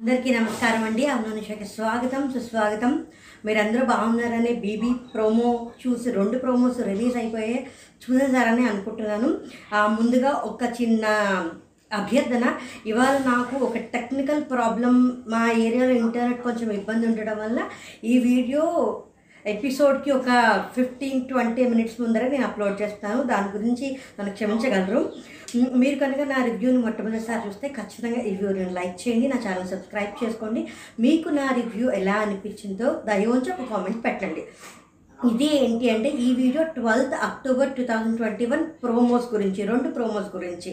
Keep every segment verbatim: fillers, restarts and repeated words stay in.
అందరికీ నమస్కారం అండి. అవునూషకి స్వాగతం, సుస్వాగతం. మీరందరూ బాగున్నారని బీబీ ప్రోమో చూసి రెండు ప్రోమోస్ రిలీజ్ అయిపోయాయి, చూసేసారని అనుకుంటున్నాను. ముందుగా ఒక చిన్న అభ్యర్థన, ఇవాళ నాకు ఒక టెక్నికల్ ప్రాబ్లం, మా ఏరియాలో ఇంటర్నెట్ కొంచెం ఇబ్బంది ఉండడం వల్ల ఈ వీడియో ఎపిసోడ్కి ఒక ఫిఫ్టీన్ ట్వంటీ మినిట్స్ ముందర నేను అప్లోడ్ చేస్తాను. దాని గురించి నన్ను క్షమించగలరు. మీరు కనుక నా రివ్యూని మొట్టమొదటిసారి చూస్తే ఖచ్చితంగా ఈ రివ్యూ నేను లైక్ చేయండి, నా ఛానల్ సబ్స్క్రైబ్ చేసుకోండి. మీకు నా రివ్యూ ఎలా అనిపించిందో దయవుంచి ఒక కామెంట్ పెట్టండి. ఇది ఏంటి అంటే ఈ video twelfth October two thousand twenty one promos గురించి, రెండు ప్రోమోస్ గురించి.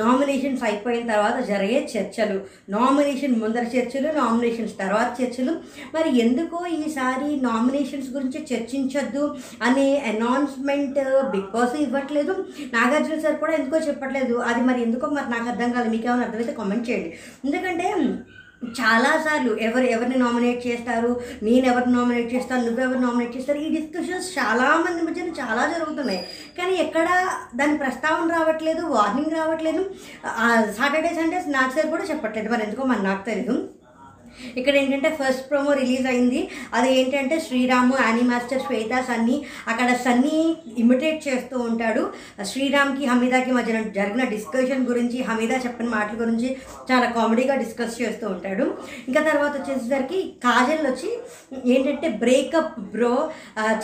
నామినేషన్స్ అయిపోయిన తర్వాత జరిగే చర్చలు, నామినేషన్ ముందర చర్చలు, నామినేషన్స్ తర్వాత చర్చలు. మరి ఎందుకో ఈసారి నామినేషన్స్ గురించి చర్చించొద్దు అనే అనౌన్స్మెంట్ బిగ్ బాస్ ఇవ్వట్లేదు, నాగార్జున సార్ కూడా ఎందుకో చెప్పట్లేదు. అది మరి ఎందుకో మరి నాకు అర్థం కాదు. మీకేమైనా అర్థమైతే కామెంట్ చేయండి. ఎందుకంటే చాలాసార్లు ఎవరు ఎవరిని నామినేట్ చేస్తారు, నేను ఎవరు నామినేట్ చేస్తాను, నువ్వెవరు నామినేట్ చేస్తారు, ఈ డిస్కషన్స్ చాలామంది మధ్యన చాలా జరుగుతున్నాయి. కానీ ఎక్కడ దాని ప్రస్తావన రావట్లేదు, వార్నింగ్ రావట్లేదు. సాటర్డే సండేస్ నాకు సార్ కూడా చెప్పట్లేదు, మరి ఎందుకో మరి నాకు తెలీదు. ఇక్కడ ఏంటంటే ఫస్ట్ ప్రోమో రిలీజ్ అయింది. అది ఏంటంటే శ్రీరాము, యానీ మాస్టర్, శ్వేత, సన్నీ. అక్కడ సన్నీ ఇమిటేట్ చేస్తూ ఉంటాడు. శ్రీరామ్కి హమీదాకి మధ్యన జరిగిన డిస్కషన్ గురించి, హమీదా చెప్పిన మాటల గురించి చాలా కామెడీగా డిస్కస్ చేస్తూ ఉంటాడు. ఇంకా తర్వాత వచ్చేసరికి కాజల్ వచ్చి ఏంటంటే బ్రేకప్ బ్రో,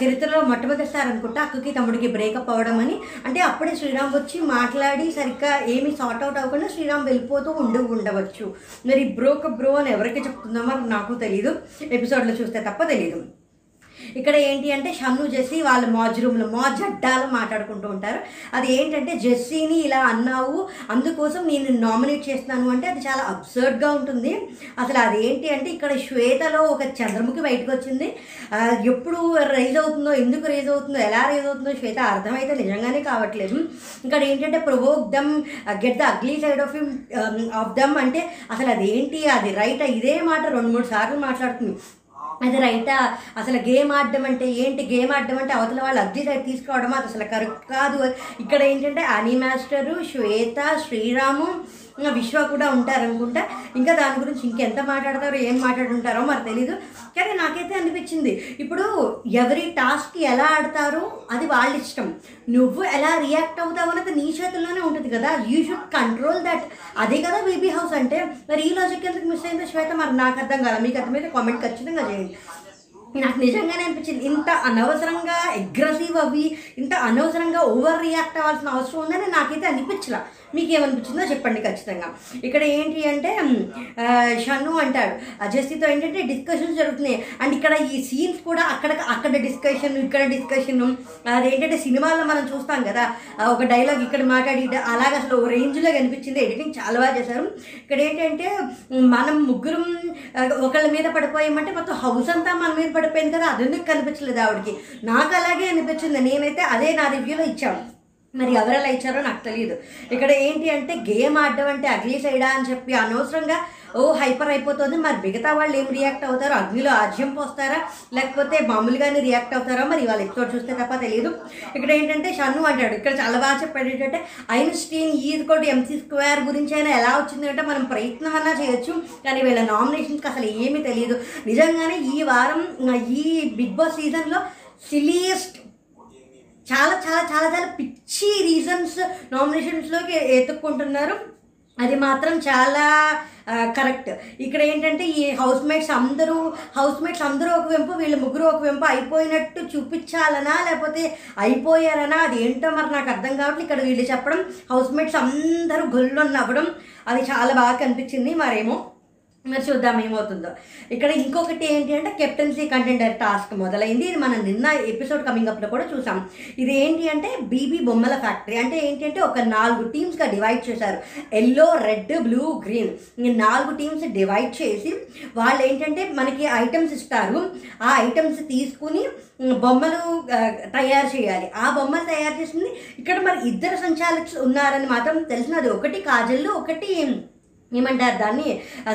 చరిత్రలో మొట్టమొదటిసారి అనుకుంటా అక్కకి తమ్ముడికి బ్రేకప్ అవ్వడం అని. అంటే అప్పుడే శ్రీరామ్ వచ్చి మాట్లాడి సరిగ్గా ఏమీ సార్ట్ అవుట్ అవ్వకుండా శ్రీరామ్ వెళ్ళిపోతూ ఉండి ఉండవచ్చు. మరి బ్రోకప్ బ్రో అని ఎవరికి చెప్తారు మరి నాకు తెలీదు, ఎపిసోడ్లో చూస్తే తప్ప తెలీదు. ఇక్కడ ఏంటి అంటే షన్ను జెస్సీ వాళ్ళ మాజ్ రూమ్లో మాజ్ అడ్డాలు మాట్లాడుకుంటూ ఉంటారు. అది ఏంటంటే జెస్సీని ఇలా అన్నావు, అందుకోసం నేను నామినేట్ చేస్తున్నాను అంటే అది చాలా అబ్సర్డ్గా ఉంటుంది అసలు. అదేంటి అంటే ఇక్కడ శ్వేతలో ఒక చంద్రముఖి బయటకు వచ్చింది. ఎప్పుడు రైజ్ అవుతుందో, ఎందుకు రైజ్ అవుతుందో, ఎలా రైజ్ అవుతుందో శ్వేత అర్థమైతే నిజంగానే కావట్లేదు. ఇక్కడ ఏంటంటే provoke them, get the ugly side of him of them అంటే అసలు అదేంటి, అది రైటా? ఇదే మాట రెండు మూడు సార్లు మాట్లాడుతుంది. అది రైటా? అసలు గేమ్ ఆడడం అంటే ఏంటి, గేమ్ ఆడడం అంటే అవతల వాళ్ళు అబ్జీ సైడ్ తీసుకోవడం, అది అసలు కరెక్ట్ కాదు. ఇక్కడ ఏంటంటే అనీ మాస్టరు, శ్వేత, శ్రీరాము, విశ్వ కూడా ఉంటారు అనుకుంటా. ఇంకా దాని గురించి ఇంకెంత మాట్లాడతారో, ఏం మాట్లాడుంటారో మరి తెలీదు. కానీ నాకైతే అనిపించింది ఇప్పుడు ఎవరి టాస్క్ ఎలా ఆడతారో అది వాళ్ళ ఇష్టం, నువ్వు ఎలా రియాక్ట్ అవుతావు అనేది నీ చేతుల్లోనే ఉంటుంది కదా. You should control that. అదే కదా బేబీ హౌస్ అంటే. మరి ఈ లాజిక్ ఎందుకు మిస్ అయిందో శ్వేత మరి నాకు అర్థం కాదు. మీకు అర్థమైతే కామెంట్ ఖచ్చితంగా చేయండి. నాకు నిజంగానే అనిపించింది ఇంత అనవసరంగా అగ్రెసివ్ అవి, ఇంత అనవసరంగా ఓవర్ రియాక్ట్ అవ్వాల్సిన అవసరం ఉందని నాకైతే అనిపించలా. మీకేమనిపించిందో చెప్పండి ఖచ్చితంగా. ఇక్కడ ఏంటి అంటే షన్ను అంటాడు జెస్సీతో ఏంటంటే డిస్కషన్స్ జరుగుతున్నాయి. అండ్ ఇక్కడ ఈ సీన్స్ కూడా అక్కడ అక్కడ డిస్కషన్, ఇక్కడ డిస్కషన్. అదేంటంటే సినిమాల్లో మనం చూస్తాం కదా, ఒక డైలాగ్ ఇక్కడ మాట్లాడి అలాగే అసలు రేంజ్లో కనిపించింది. ఎడిటింగ్ చాలా బాగా చేశారు. ఇక్కడ ఏంటంటే మనం ముగ్గురం ఒకళ్ళ మీద పడిపోయామంటే మొత్తం హౌస్ అంతా మన మీద పడిపోయింది కదా, అది ఎందుకు కనిపించలేదు ఆవిడకి? నాకు అలాగే అనిపించింది. నేనైతే అదే నా రివ్యూలో ఇచ్చాను. మరి ఎవరెలా ఇచ్చారో నాకు తెలియదు. ఇక్కడ ఏంటి అంటే గేమ్ ఆడడం అంటే అగ్లీ సైడా అని చెప్పి అనవసరంగా ఓ హైపర్ అయిపోతుంది. మరి మిగతా వాళ్ళు ఏం రియాక్ట్ అవుతారో, అగ్నిలో ఆజ్యం పోస్తారా లేకపోతే మామూలుగానే రియాక్ట్ అవుతారా, మరి వాళ్ళు ఎపిసోడ్ చూస్తే తప్ప తెలియదు. ఇక్కడ ఏంటంటే షన్ను అంటాడు, ఇక్కడ చాలా బాగా చెప్పాడు ఏంటంటే Einstein is equal to MC square గురించి అయినా ఎలా వచ్చింది అంటే మనం ప్రయత్నం అన్నా చేయొచ్చు, కానీ వీళ్ళ నామినేషన్స్కి అసలు ఏమీ తెలియదు. నిజంగానే ఈ వారం ఈ బిగ్ బాస్ సీజన్లో సిలియస్ట్ చాలా చాలా చాలా చాలా పిచ్చి రీజన్స్ నామినేషన్స్లోకి ఎత్తుక్కుంటున్నారు. అది మాత్రం చాలా కరెక్ట్. ఇక్కడ ఏంటంటే ఈ హౌస్ మేట్స్ అందరూ హౌస్ మేట్స్ అందరూ ఒక వెంపు, వీళ్ళు ముగ్గురు ఒక వెంపు అయిపోయినట్టు చూపించాలనా లేకపోతే అయిపోయారనా అది ఏంటో మరి నాకు అర్థం కావట్లేదు. ఇక్కడ వీళ్ళు చెప్పడం, హౌస్ మేట్స్ అందరూ గొల్లు నవ్వడం, అది చాలా బాగా కనిపించింది. మరేమో మరి చూద్దాం ఏమవుతుందో. ఇక్కడ ఇంకొకటి ఏంటి అంటే కెప్టెన్సీ కంటెండర్ టాస్క్ మొదలైంది. ఇది మనం నిన్న ఎపిసోడ్ కమింగ్ అప్లో కూడా చూసాం. ఇది ఏంటి అంటే బీబీ బొమ్మల ఫ్యాక్టరీ అంటే ఏంటంటే ఒక నాలుగు టీమ్స్గా డివైడ్ చేశారు. ఎల్లో, రెడ్, బ్లూ, గ్రీన్, ఈ నాలుగు టీమ్స్ డివైడ్ చేసి వాళ్ళు ఏంటంటే మనకి ఐటమ్స్ ఇస్తారు. ఆ ఐటమ్స్ తీసుకుని బొమ్మలు తయారు చేయాలి. ఆ బొమ్మలు తయారు చేసింది ఇక్కడ మరి ఇద్దరు సంచాలకులు ఉన్నారని మాత్రం తెలిసినది, ఒకటి కాజల్, ఒకటి ఏమంటారు దాన్ని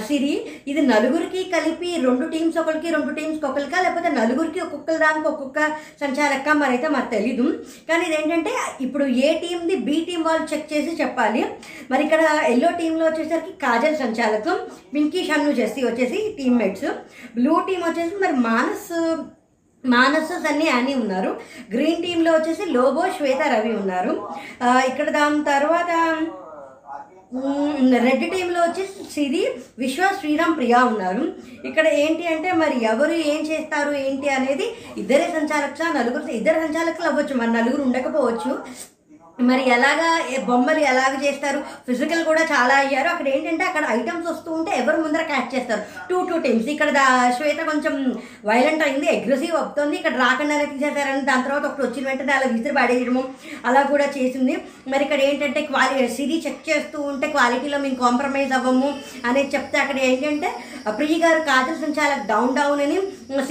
సిరి? ఇది నలుగురికి కలిపి రెండు టీమ్స్ ఒకరికి రెండు టీమ్స్కి ఒకరికా, లేకపోతే నలుగురికి ఒక్కొక్కరి దానికి ఒక్కొక్క సంచాలక్క మరైతే మాకు తెలీదు. కానీ ఇదేంటంటే ఇప్పుడు ఏ టీంది బి టీం వాళ్ళు చెక్ చేసి చెప్పాలి. మరి ఇక్కడ ఎల్లో టీంలో వచ్చేసరికి కాజల్ సంచాలకం, పింకీ షన్ను జెస్సీ వచ్చేసి టీమ్మేట్స్. బ్లూ టీం వచ్చేసి మరి మానస్ మానస్ సన్నీ యానీ ఉన్నారు. గ్రీన్ టీంలో వచ్చేసి లోబో శ్వేత రవి ఉన్నారు. ఇక్కడ దాని తర్వాత రెడ్ టీంలో వచ్చేసి సిరి విశ్వ శ్రీరామ్ ప్రియా ఉన్నారు. ఇక్కడ ఏంటి అంటే మరి ఎవరు ఏం చేస్తారు ఏంటి అనేది ఇద్దరే సంచాలకుల నలుగురు ఇద్దరు సంచాలకులు అవ్వచ్చు, మరి నలుగురు ఉండకపోవచ్చు. మరి ఎలాగా బొమ్మలు ఎలాగ చేస్తారు, ఫిజికల్ కూడా చాలా అయ్యారు. అక్కడ ఏంటంటే అక్కడ ఐటమ్స్ వస్తూ ఉంటే ఎవరు ముందర క్యాచ్ చేస్తారు, టూ టూ టీమ్స్. ఇక్కడ శ్వేత కొంచెం వైలెంట్ అయింది, అగ్రెసివ్ అవుతుంది, ఇక్కడ రాకుండా అలా తీసేశారని దాని తర్వాత ఒకటి వచ్చిన వెంటనే అలా విసిరి పడేయడము అలా కూడా చేసింది. మరి ఇక్కడ ఏంటంటే క్వాలి సిరి చెక్ చేస్తూ ఉంటే క్వాలిటీలో మేము కాంప్రమైజ్ అవ్వము అనేది చెప్తే అక్కడ ఏంటంటే ప్రియ గారు కాజల్ సంచాలక్ డౌన్ డౌన్ అని,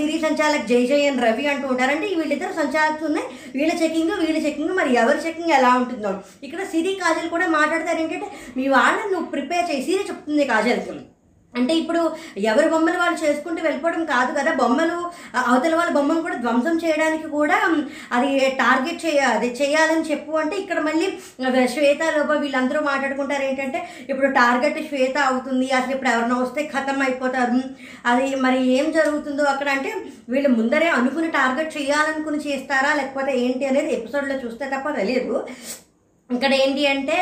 సిరి సంచాలక్ జై జై అని రవి అంటూ ఉంటారంటే వీళ్ళిద్దరు సంచాలకులు ఉన్నాయి, వీళ్ళ చెకింగ్ వీళ్ళ చెకింగ్ మరి ఎవరి చెకింగ్ ఎలా ఉంటుందో. ఇక్కడ సిరి కాజల్ కూడా మాట్లాడతారు ఏంటంటే మీ వాళ్ళని నువ్వు ప్రిపేర్ చేసి సిరి చెప్తుంది కాజల్కి, అంటే ఇప్పుడు ఎవరి బొమ్మలు వాళ్ళు చేసుకుంటూ వెళ్ళిపోవడం కాదు కదా, బొమ్మలు అవతల వాళ్ళ బొమ్మను కూడా ధ్వంసం చేయడానికి కూడా అది టార్గెట్ చేయ అది చేయాలని చెప్పు అంటే ఇక్కడ మళ్ళీ శ్వేత లోపల వీళ్ళందరూ మాట్లాడుకుంటారు ఏంటంటే ఇప్పుడు టార్గెట్ శ్వేత అవుతుంది, అసలు ఇప్పుడు ఎవరైనా వస్తే ఖతం అయిపోతారు, అది మరి ఏం జరుగుతుందో అక్కడ. అంటే వీళ్ళు ముందరే అనుకుని టార్గెట్ చేయాలనుకుని చేస్తారా లేకపోతే ఏంటి అనేది ఎపిసోడ్లో చూస్తే తప్ప తెలియదు. ఇక్కడ ఏంటి అంటే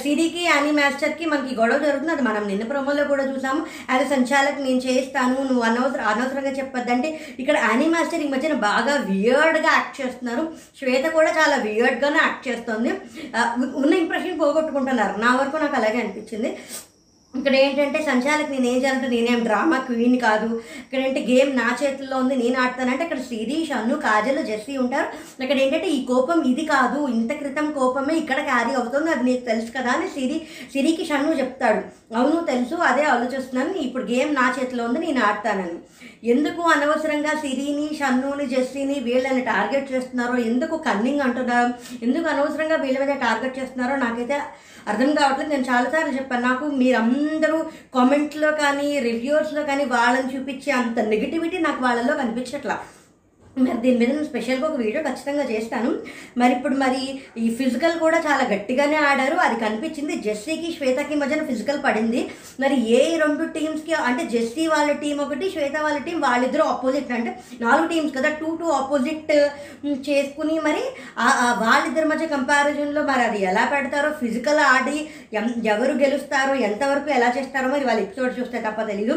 సిరికి యానీ మాస్టర్కి మనకి గొడవ జరుగుతుంది, అది మనం నిన్న ప్రోమోలో కూడా చూసాము. అది సంచాలక్ నేను చేస్తాను నువ్వు అనవసర అనవసరంగా చెప్పొద్దంటే ఇక్కడ యానీ మాస్టర్ ఈ మధ్యన బాగా వియర్డ్గా యాక్ట్ చేస్తున్నారు, శ్వేత కూడా చాలా వియర్డ్గానే యాక్ట్ చేస్తుంది, ఉన్న ఇంప్రెషన్ పోగొట్టుకుంటున్నారు. నా వరకు నాకు అలాగే అనిపించింది. ఇక్కడ ఏంటంటే సంచాలకి నేను ఏం చేయాలంటే నేనేం డ్రామా క్వీన్ కాదు, ఇక్కడ ఏంటి గేమ్ నా చేతుల్లో ఉంది నేను ఆడతానంటే అక్కడ సిరి షన్ను కాజల్ జెస్సీ ఉంటారు. ఇక్కడ ఏంటంటే ఈ కోపం ఇది కాదు, ఇంత క్రితం కోపమే ఇక్కడ క్యారీ అవుతుంది, అది నీకు తెలుసు కదా అని సిరి సిరికి షన్ను చెప్తాడు. అవును తెలుసు, అదే ఆలోచిస్తున్నాను, ఇప్పుడు గేమ్ నా చేతిలో ఉంది నేను ఆడతానని. ఎందుకు అనవసరంగా సిరిని షన్నుని జెస్సీని వీళ్ళని టార్గెట్ చేస్తున్నారో, ఎందుకు కన్నింగ్ అంటున్నారు, ఎందుకు అనవసరంగా వీళ్ళ మీద టార్గెట్ చేస్తున్నారో నాకైతే అర్థం కావట్లేదు. నేను చాలాసార్లు చెప్పాను, నాకు మీరందరూ కామెంట్లో కానీ రివ్యూస్లో కానీ వాళ్ళని చూపించే అంత నెగిటివిటీ నాకు వాళ్ళలో కనిపించట్లా. మరి దీని మీద నేను స్పెషల్గా ఒక వీడియో ఖచ్చితంగా చేస్తాను. మరి ఇప్పుడు మరి ఈ ఫిజికల్ కూడా చాలా గట్టిగానే ఆడారు, అది కనిపించింది. జెస్సీకి శ్వేతకి మధ్యన ఫిజికల్ పడింది. మరి ఏ రెండు టీమ్స్కి అంటే జెస్సీ వాళ్ళ టీం ఒకటి, శ్వేత వాళ్ళ టీం, వాళ్ళిద్దరూ ఆపోజిట్, అంటే నాలుగు టీమ్స్ కదా, టూ టూ ఆపోజిట్ చేసుకుని మరి వాళ్ళిద్దరి మధ్య కంపారిజన్లో మరి అది ఎలా పెడతారో, ఫిజికల్ ఆడి ఎవరు గెలుస్తారో ఎంతవరకు ఎలా చేస్తారో మరి వాళ్ళ ఎపిసోడ్ చూస్తే తప్ప తెలీదు.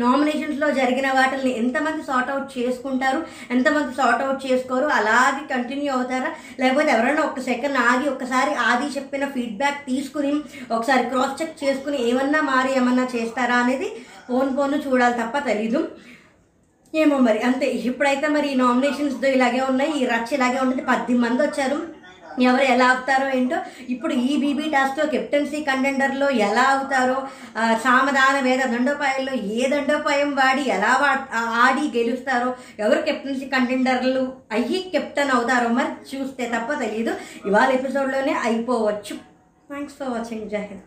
నామినేషన్స్లో జరిగిన వాటిని ఎంతమంది సార్ట్ అవుట్ చేసుకుంటారు, ఎంతమంది సార్ట్ అవుట్ చేసుకోరు, అలాగే కంటిన్యూ అవుతారా, లేకపోతే ఎవరైనా ఒక సెకండ్ ఆగి ఒకసారి ఆది చెప్పిన ఫీడ్బ్యాక్ తీసుకుని ఒకసారి క్రాస్ చెక్ చేసుకుని ఏమన్నా మారి ఏమన్నా చేస్తారా అనేది ఫోన్ ఫోన్ చూడాలి తప్ప తెలీదు. ఏమో మరి అంతే. ఇప్పుడైతే మరి ఈ నామినేషన్స్ ఇలాగే ఉన్నాయి, ఈ రచ్చ ఇలాగే ఉంటుంది. పద్దెనిమిది మంది వచ్చారు, ఎవరు ఎలా అవుతారో ఏంటో. ఇప్పుడు ఈ బీబీ టాస్క్లో కెప్టెన్సీ కంటెండర్లో ఎలా అవుతారో, సామధాన వేద దండోపాయంలో ఏ దండోపాయం వాడి ఎలా ఆడి గెలుస్తారో, ఎవరు కెప్టెన్సీ కంటెండర్లు అయ్యి కెప్టెన్ అవుతారో మరి చూస్తే తప్ప తెలియదు. ఇవాళ ఎపిసోడ్లోనే అయిపోవచ్చు. Thanks for watching. జహీర్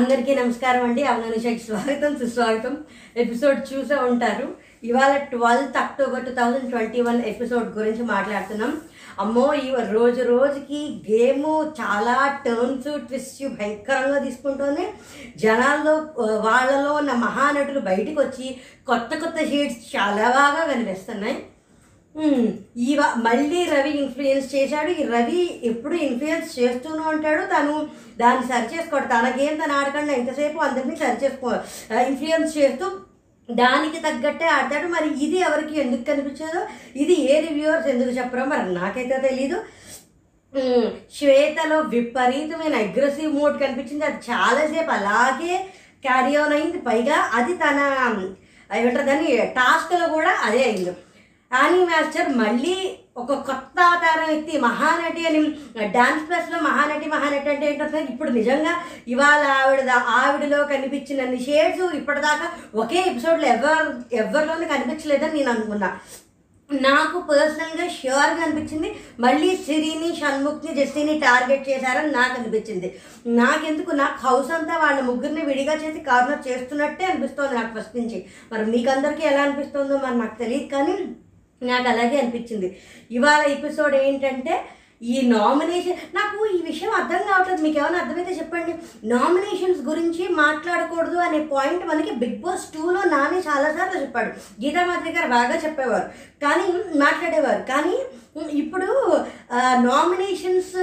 అందరికీ నమస్కారం అండి. అవునానికి స్వాగతం, సుస్వాగతం. ఎపిసోడ్ చూసే ఉంటారు. ఇవాళ twelfth October two thousand twenty one episode గురించి మాట్లాడుతున్నాం. అమ్మో ఈ రోజు రోజుకి గేమ్ చాలా టర్న్స్ ట్విస్ట్ భయంకరంగా తీసుకుంటుంది. జనాల్లో వాళ్ళలో ఉన్న మహానటులు బయటకు వచ్చి కొత్త కొత్త షేడ్స్ చాలా బాగా కనిపిస్తున్నాయి. ఈ మళ్ళీ రవి ఇన్ఫ్లుయెన్స్ చేశాడు. ఈ రవి ఎప్పుడు ఇన్ఫ్లుయెన్స్ చేస్తూనే ఉంటాడు, తను దాన్ని సరి చేసుకోడు, తనకేం తను ఆడకుండా ఎంతసేపు అందరినీ సరి చేసుకో ఇన్ఫ్లుయెన్స్ చేస్తూ దానికి తగ్గట్టే ఆడతాడు. మరి ఇది ఎవరికి ఎందుకు కనిపించదో, ఇది ఏ రివ్యూవర్స్ ఎందుకు చెప్పరో మరి నాకైతే తెలీదు. శ్వేతలో విపరీతమైన అగ్రెసివ్ మోడ్ కనిపించింది, అది చాలాసేపు అలాగే క్యారీ ఆన్ అయింది. పైగా అది తన ఏమంటారు దాన్ని టాస్క్లో కూడా అదే అయింది. యానీ మాస్టర్ మళ్ళీ ఒక కొత్త అవతారం ఎత్తి మహానటి అని డాన్స్ ప్లస్లో మహానటి మహానటి అంటే ఏంటంటే ఇప్పుడు నిజంగా ఇవాళ ఆవిడ ఆవిడలో కనిపించినన్ని షేడ్స్ ఇప్పటిదాకా ఒకే ఎపిసోడ్లో ఎవరు ఎవరిలోనూ కనిపించలేదని నేను అనుకున్నా. నాకు పర్సనల్గా ష్యూర్గా అనిపించింది. మళ్ళీ సిరిని షణ్ముఖ్ని జెస్సీని టార్గెట్ చేశారని నాకు అనిపించింది. నాకెందుకు నాకు హౌస్ అంతా వాళ్ళ ముగ్గురిని విడిగా చేసి కార్నర్ చేస్తున్నట్టే అనిపిస్తుంది నాకు ఫస్ట్ నుంచి. మరి మీకందరికీ ఎలా అనిపిస్తుందో మరి నాకు తెలియదు, కానీ నాకు అలాగే అనిపించింది. ఇవాళ ఎపిసోడ్ ఏంటంటే ఈ నామినేషన్. నాకు ఈ విషయం అర్థం కావట్లేదు, మీకు ఏమైనా అర్థమైతే చెప్పండి. నామినేషన్స్ గురించి మాట్లాడకూడదు అనే పాయింట్ మనకి బిగ్ బాస్ టూలో నాని చాలాసార్లు చెప్పాడు, గీతామాధురి గారు బాగా చెప్పేవారు కానీ మాట్లాడేవారు. కానీ ఇప్పుడు నామినేషన్స్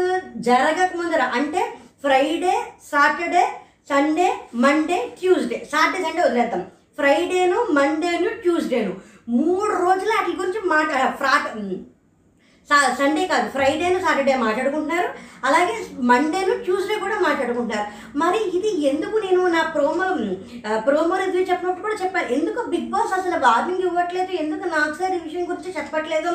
జరగక ముందర అంటే Friday, Saturday, Sunday, Monday, Tuesday, Saturday Sunday వదిలేద్దాం, ఫ్రైడేను మండేను ట్యూస్డేను మూడు రోజులు వాటి గురించి మాట్లా ఫ్రా సండే కాదు ఫ్రైడేను సాటర్డే మాట్లాడుకుంటున్నారు, అలాగే మండేను ట్యూస్డే కూడా మాట్లాడుకుంటున్నారు. మరి ఇది ఎందుకు? నేను నా ప్రోమో ప్రోమో రివ్యూ చెప్పినప్పుడు కూడా చెప్పాను, ఎందుకు బిగ్ బాస్ అసలు వార్నింగ్ ఇవ్వట్లేదు, ఎందుకు నాకు సార్ ఈ విషయం గురించి చెప్పట్లేదు,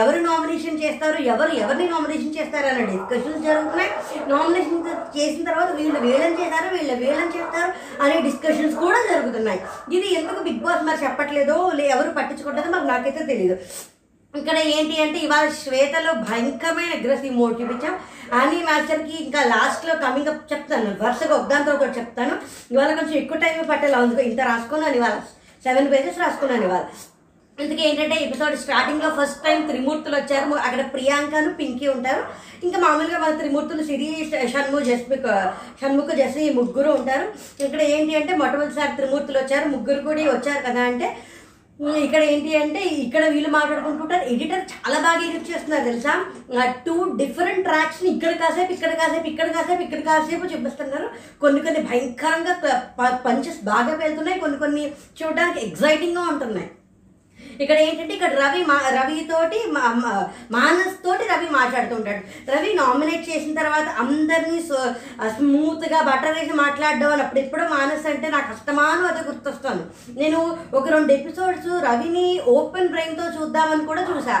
ఎవరు నామినేషన్ చేస్తారు, ఎవరు ఎవరిని నామినేషన్ చేస్తారు అనే డిస్కషన్స్ జరుగుతున్నాయి. నామినేషన్ చేసిన తర్వాత వీళ్ళు వీళ్ళని చేస్తారు, వీళ్ళు వీళ్ళని చేస్తారు అనే డిస్కషన్స్ కూడా జరుగుతున్నాయి. ఇది ఎందుకు బిగ్ బాస్ మరి చెప్పట్లేదో లే ఎవరు పట్టించుకుంటుందో మరి నాకైతే తెలియదు. ఇక్కడ ఏంటి అంటే ఇవాళ శ్వేతలో భయంకరమైన అగ్రెసివ్ మోడ్ చూపించాం. అని మాస్టర్కి ఇంకా లాస్ట్లో కమింగ్ అప్ చెప్తాను, వరుసగా ఒకదాంతో ఒకటి చెప్తాను. ఇవాళ కొంచెం ఎక్కువ టైం పట్టేలా ఉంది, ఇంత రాసుకున్నాను ఇవాళ, సెవెన్ పేజెస్ రాసుకున్నాను ఇవాళ. ఇంతకీ ఏంటంటే ఎపిసోడ్ స్టార్టింగ్లో ఫస్ట్ టైం త్రిమూర్తులు వచ్చారు, అక్కడ ప్రియాంకను పింకీ ఉంటారు. ఇంకా మామూలుగా మన త్రిమూర్తులు సిరి షణ్ము జస్మిక్ షణ్ముఖ జస్మి ముగ్గురు ఉంటారు. ఇక్కడ ఏంటి అంటే మొట్టమొదటిసారి త్రిమూర్తులు వచ్చారు, ముగ్గురు కూడా వచ్చారు కదా అంటే ఇక్కడ ఏంటి అంటే ఇక్కడ వీళ్ళు మాట్లాడుకుంటుంటారు. ఎడిటర్ చాలా బాగా ఎడిట్ చేస్తున్నారు తెలుసా, టూ డిఫరెంట్ ట్రాక్స్ని ఇక్కడ కాసేపు ఇక్కడ కాసేపు ఇక్కడ కాసేపు ఇక్కడ కాసేపు చూపిస్తున్నారు. కొన్ని కొన్ని భయంకరంగా పంచెస్ బాగా వెళ్తున్నాయి, కొన్ని కొన్ని చూడడానికి ఎగ్జైటింగ్గా ఉంటున్నాయి. ఇక్కడ ఏంటంటే ఇక్కడ రవి మా రవితోటి మానస్ తోటి రవి మాట్లాడుతుంటాడు. రవి నామినేట్ చేసిన తర్వాత అందరినీ స్మూత్గా బటర్ వేసి మాట్లాడడం అని అప్పుడు ఎప్పుడో మానస్ అంటే నాకు అస్తమానం అదే గుర్తొస్తాను. నేను ఒక రెండు ఎపిసోడ్స్ రవిని ఓపెన్ బ్రెయిన్తో చూద్దామని కూడా చూసా.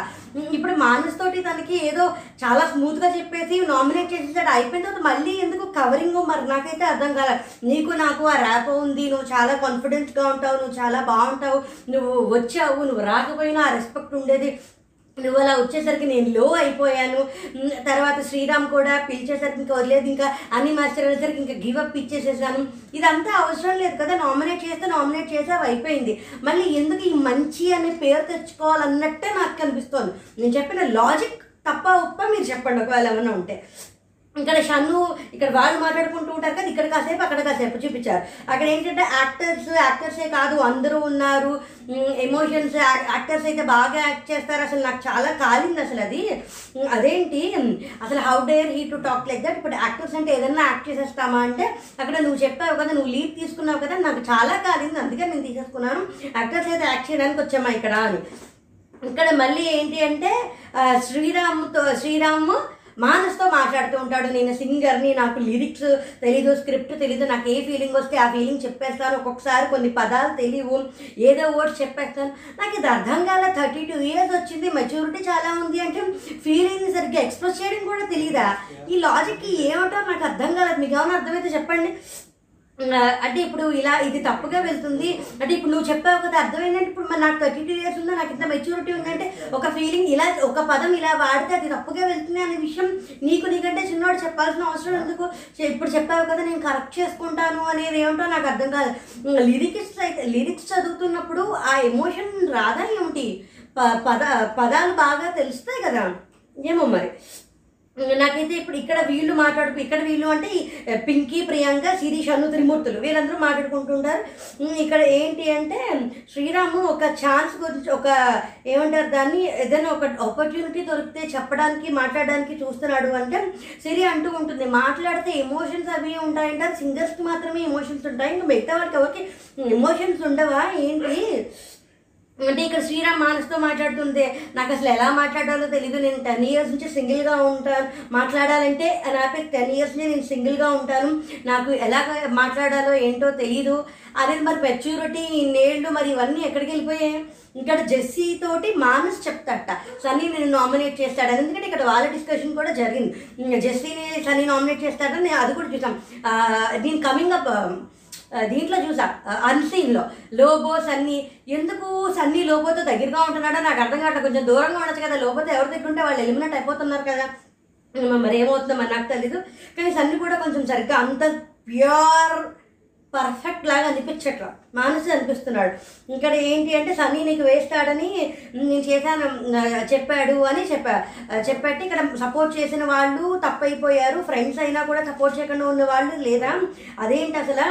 ఇప్పుడు మానస్ తోటి తనకి ఏదో చాలా స్మూత్గా చెప్పేసి నామినేట్ చేసేసాడు. అయిపోయిన తర్వాత మళ్ళీ ఎందుకు కవరింగ్ మరి నాకైతే అర్థం కాలేదు. నీకు నాకు ఆ ర్యాప్ ఉంది, నువ్వు చాలా కాన్ఫిడెంట్గా ఉంటావు, నువ్వు చాలా బాగుంటావు, నువ్వు వచ్చావు, నువ్వు రాకపోయినా ఆ రెస్పెక్ట్ ఉండేది, నువ్వు అలా వచ్చేసరికి నేను లో అయిపోయాను. తర్వాత శ్రీరామ్ కూడా పిలిచేసరికి ఇంకా వదిలేదు, ఇంకా అన్ని మాస్టర్ అనేసరికి ఇంకా గివప్ ఇచ్చేసేసాను. ఇదంతా అవసరం లేదు కదా, నామినేట్ చేస్తే నామినేట్ చేసే అయిపోయింది, మళ్ళీ ఎందుకు ఈ మంచి అనే పేరు తెచ్చుకోవాలన్నట్టే నాకు కనిపిస్తోంది. నేను చెప్పిన లాజిక్ తప్ప ఉప్ప మీరు చెప్పండి ఒకవేళ ఏమైనా ఉంటే. ఇక్కడ షన్ను ఇక్కడ వాళ్ళు మాట్లాడుకుంటూ ఉంటారు కదా, ఇక్కడ కాసేపు అక్కడ కాసేపు చూపించారు. అక్కడ ఏంటంటే యాక్టర్స్ యాక్టర్సే కాదు అందరూ ఉన్నారు, ఎమోషన్స్ యాక్టర్స్ అయితే బాగా యాక్ట్ చేస్తారు. అసలు నాకు చాలా కాలింది అసలు అది, అదేంటి అసలు how dare he to talk like that. ఇప్పుడు యాక్టర్స్ అంటే ఏదన్నా యాక్ట్ చేసేస్తామా అంటే అక్కడ నువ్వు చెప్పావు కదా, నువ్వు లీడ్ తీసుకున్నావు కదా, నాకు చాలా కాలింది, అందుకే నేను తీసేసుకున్నాను. యాక్టర్స్ అయితే యాక్ట్ చేయడానికి వచ్చామా ఇక్కడ అని. ఇక్కడ మళ్ళీ ఏంటి అంటే శ్రీరామ్తో శ్రీరామ్ మానస్తో మాట్లాడుతూ ఉంటాడు. నేను సింగర్ని, నాకు లిరిక్స్ తెలీదు, స్క్రిప్ట్ తెలీదు, నాకు ఏ ఫీలింగ్ వస్తే ఆ ఫీలింగ్ చెప్పేస్తాను, ఒక్కొక్కసారి కొన్ని పదాలు తెలియవు, ఏదో ఒకటి చెప్పేస్తాను. నాకు ఇది అర్థం కాల, థర్టీ టూ ఇయర్స్ వచ్చింది, మెచ్యూరిటీ చాలా ఉంది అంటే ఫీలింగ్ని సరిగ్గా ఎక్స్ప్రెస్ చేయడం కూడా తెలియదా? ఈ లాజిక్ ఏమంటారో నాకు అర్థం కాలేదు, మీకు ఏమైనా అర్థమైతే చెప్పండి. అంటే ఇప్పుడు ఇలా ఇది తప్పుగా వెళ్తుంది అంటే ఇప్పుడు నువ్వు చెప్పావు కదా అర్థమైందంటే, ఇప్పుడు మరి నాకు థర్టీ టూ ఇయర్స్ ఉందా, నాకు ఇంత మెచ్యూరిటీ ఉందంటే ఒక ఫీలింగ్ ఇలా ఒక పదం ఇలా వాడితే అది తప్పుగా వెళ్తుంది అనే విషయం నీకు నీకంటే చిన్నోడు చెప్పాల్సిన అవసరం ఎందుకు? ఇప్పుడు చెప్పావు కదా నేను కరెక్ట్ చేసుకుంటాను అనేది ఏమిటో నాకు అర్థం కాదు. లిరిక్స్ అయితే లిరిక్స్ చదువుతున్నప్పుడు ఆ ఎమోషన్ రాదా ఏమిటి? పద పదాలు బాగా తెలుస్తాయి కదా ఏమో మరి. నాకైతే ఇప్పుడు ఇక్కడ వీళ్ళు మాట్లాడుకు ఇక్కడ వీళ్ళు అంటే పింకీ ప్రియాంక సిరి షన్ను త్రిమూర్తులు వీళ్ళందరూ మాట్లాడుకుంటుంటారు. ఇక్కడ ఏంటి అంటే శ్రీరాము ఒక ఛాన్స్ గురించి ఒక ఏమంటారు దాన్ని, ఏదైనా ఒక ఆపర్చునిటీ దొరికితే చెప్పడానికి మాట్లాడడానికి చూస్తున్నాడు అంటే సిరి అంటూ ఉంటుంది మాట్లాడితే ఎమోషన్స్ అవి ఉంటాయంటారు, సింగర్స్కి మాత్రమే ఎమోషన్స్ ఉంటాయి, ఇంకా మిగతా వాడికి ఎవరికి ఎమోషన్స్ ఉండవా ఏంటి అంటే. ఇక్కడ శ్రీరామ్ మానస్తో మాట్లాడుతుంటే నాకు అసలు ఎలా మాట్లాడాలో తెలియదు, నేను టెన్ ఇయర్స్ నుంచి సింగిల్గా ఉంటాను, మాట్లాడాలంటే నాకు టెన్ ఇయర్స్ నుంచి నేను సింగిల్గా ఉంటాను, నాకు ఎలా మాట్లాడాలో ఏంటో తెలియదు అనేది. మరి మెచ్యూరిటీ నేళ్ళు మరి ఇవన్నీ ఎక్కడికి వెళ్ళిపోయాయి? ఇక్కడ జెస్సీ తోటి మానస్ చెప్తాట సన్నీ నేను నామినేట్ చేస్తాడు, ఎందుకంటే ఇక్కడ వాళ్ళ డిస్కషన్ కూడా జరిగింది. జెస్సీని సన్నీ నామినేట్ చేస్తాడని అది కూడా చూసాం. నేను కమింగ్ అప్ దీంట్లో చూసా, అన్సీన్లో లోబో సన్నీ. ఎందుకు సన్నీ లోబోతో దగ్గరగా ఉంటున్నాడో నాకు అర్థం కావట్లేదు. కొంచెం దూరంగా ఉండొచ్చు కదా, లోబోతో ఎవరి దగ్గర ఉంటే వాళ్ళు ఎలిమినేట్ అయిపోతున్నారు కదా, మరి ఏమవుతుందో మరి నాకు తెలీదు. కానీ సన్నీ కూడా కొంచెం సరిగ్గా అంత ప్యూర్ పర్ఫెక్ట్ లాగా అనిపించట్లా, మానసి అనిపిస్తున్నాడు. ఇక్కడ ఏంటి అంటే సన్నీ నీకు వేస్తాడని నేను చేశాను చెప్పాడు అని చెప్పా చెప్పట్టి ఇక్కడ సపోర్ట్ చేసిన వాళ్ళు తప్పైపోయారు. ఫ్రెండ్స్ అయినా కూడా సపోర్ట్ చేయకుండా ఉన్న వాళ్ళు లేదా అదేంటి అసలు.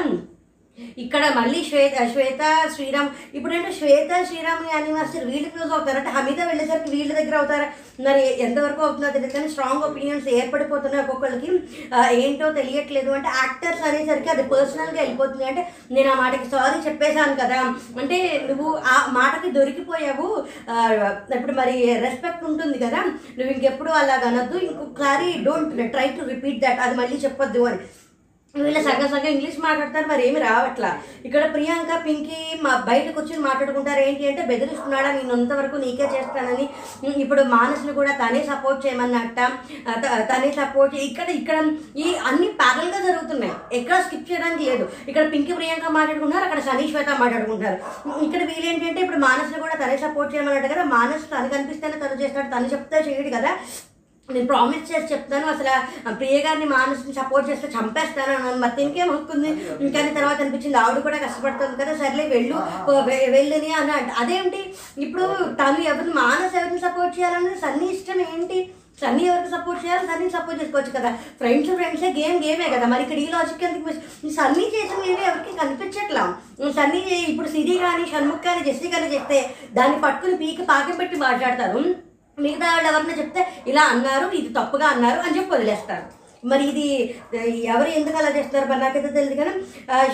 ఇక్కడ మళ్ళీ శ్వేత శ్వేత శ్రీరామ్ ఇప్పుడంటే శ్వేత శ్రీరామ్ అని మాస్టర్ వీళ్ళు క్లోజ్ అవుతారంటే హమీద వెళ్ళేసరికి వీళ్ళ దగ్గర అవుతారా మరి ఎంతవరకు అవుతుందో తెలియదు. కానీ స్ట్రాంగ్ ఒపీనియన్స్ ఏర్పడిపోతున్నాయి ఒక్కొక్కరికి, ఏంటో తెలియట్లేదు. అంటే యాక్టర్స్ అనేసరికి అది పర్సనల్గా వెళ్ళిపోతుంది. అంటే నేను ఆ మాటకి సారీ చెప్పేశాను కదా అంటే నువ్వు ఆ మాటకి దొరికిపోయావు, ఇప్పుడు మరి రెస్పెక్ట్ ఉంటుంది కదా, నువ్వు ఇంకెప్పుడు అలా అనొద్దు, ఇంకొకసారి don't try to repeat that, అది మళ్ళీ చెప్పొద్దు అని. వీళ్ళ సగం సగం ఇంగ్లీష్ మాట్లాడతారు మరి ఏమి రావట్లా. ఇక్కడ ప్రియాంక పింకీ మా బయటకు వచ్చి మాట్లాడుకుంటారు. ఏంటి అంటే బెదిరిస్తున్నాడా, నేను అంతవరకు నీకే చేస్తానని. ఇప్పుడు మానసులు కూడా తనే సపోర్ట్ చేయమన్నట్ట, తనే సపోర్ట్. ఇక్కడ ఇక్కడ ఈ అన్ని ప్యారల్గా జరుగుతున్నాయి, ఎక్కడ స్కిప్ చేయడానికి లేదు. ఇక్కడ పింకీ ప్రియాంక మాట్లాడుకుంటారు, అక్కడ సన్నీ శ్వేత మాట్లాడుకుంటారు. ఇక్కడ వీళ్ళేంటంటే ఇప్పుడు మానసులు కూడా తనే సపోర్ట్ చేయమన్నట్టు కదా, మానసు తను కనిపిస్తేనే తను చేస్తాడు, తను చెప్తే చేయడు కదా. నేను ప్రామిస్ చేసి చెప్తాను అసలు ప్రియ గారిని మానసుని సపోర్ట్ చేస్తే చంపేస్తాను అన్నాను. మరి దీనికేం హక్కుంది ఇంకా తర్వాత అనిపించింది. ఆవిడ కూడా కష్టపడుతుంది కదా, సర్లే వెళ్ళు వెళ్ళని అని. అదేంటి ఇప్పుడు తను ఎవరిని మానసు ఎవరిని సపోర్ట్ చేయాలన్నది సన్నీ ఇష్టం. ఏంటి సన్నీ ఎవరికి సపోర్ట్ చేయాలి, సన్నీ సపోర్ట్ చేసుకోవచ్చు కదా. ఫ్రెండ్స్ ఫ్రెండ్సే, గేమ్ గేమే కదా. మరి ఇక్కడ ఈ లాజిక్ ఎందుకు సన్నీ చేసిన ఏమీ ఎవరికి కనిపించట్లా. సన్నీ ఇప్పుడు సిరి కానీ షణ్ముఖ్ కానీ జెస్సీ కానీ చెప్తే దాన్ని పట్టుకుని పీకి పాకం పెట్టి మాట్లాడతారు. మిగతా వాళ్ళు ఎవరైనా చెప్తే ఇలా అన్నారు, ఇది తప్పుగా అన్నారు అని చెప్పి వదిలేస్తారు. మరి ఇది ఎవరు ఎందుకు అలా చేస్తున్నారు మరి నాకైతే తెలియదు. కానీ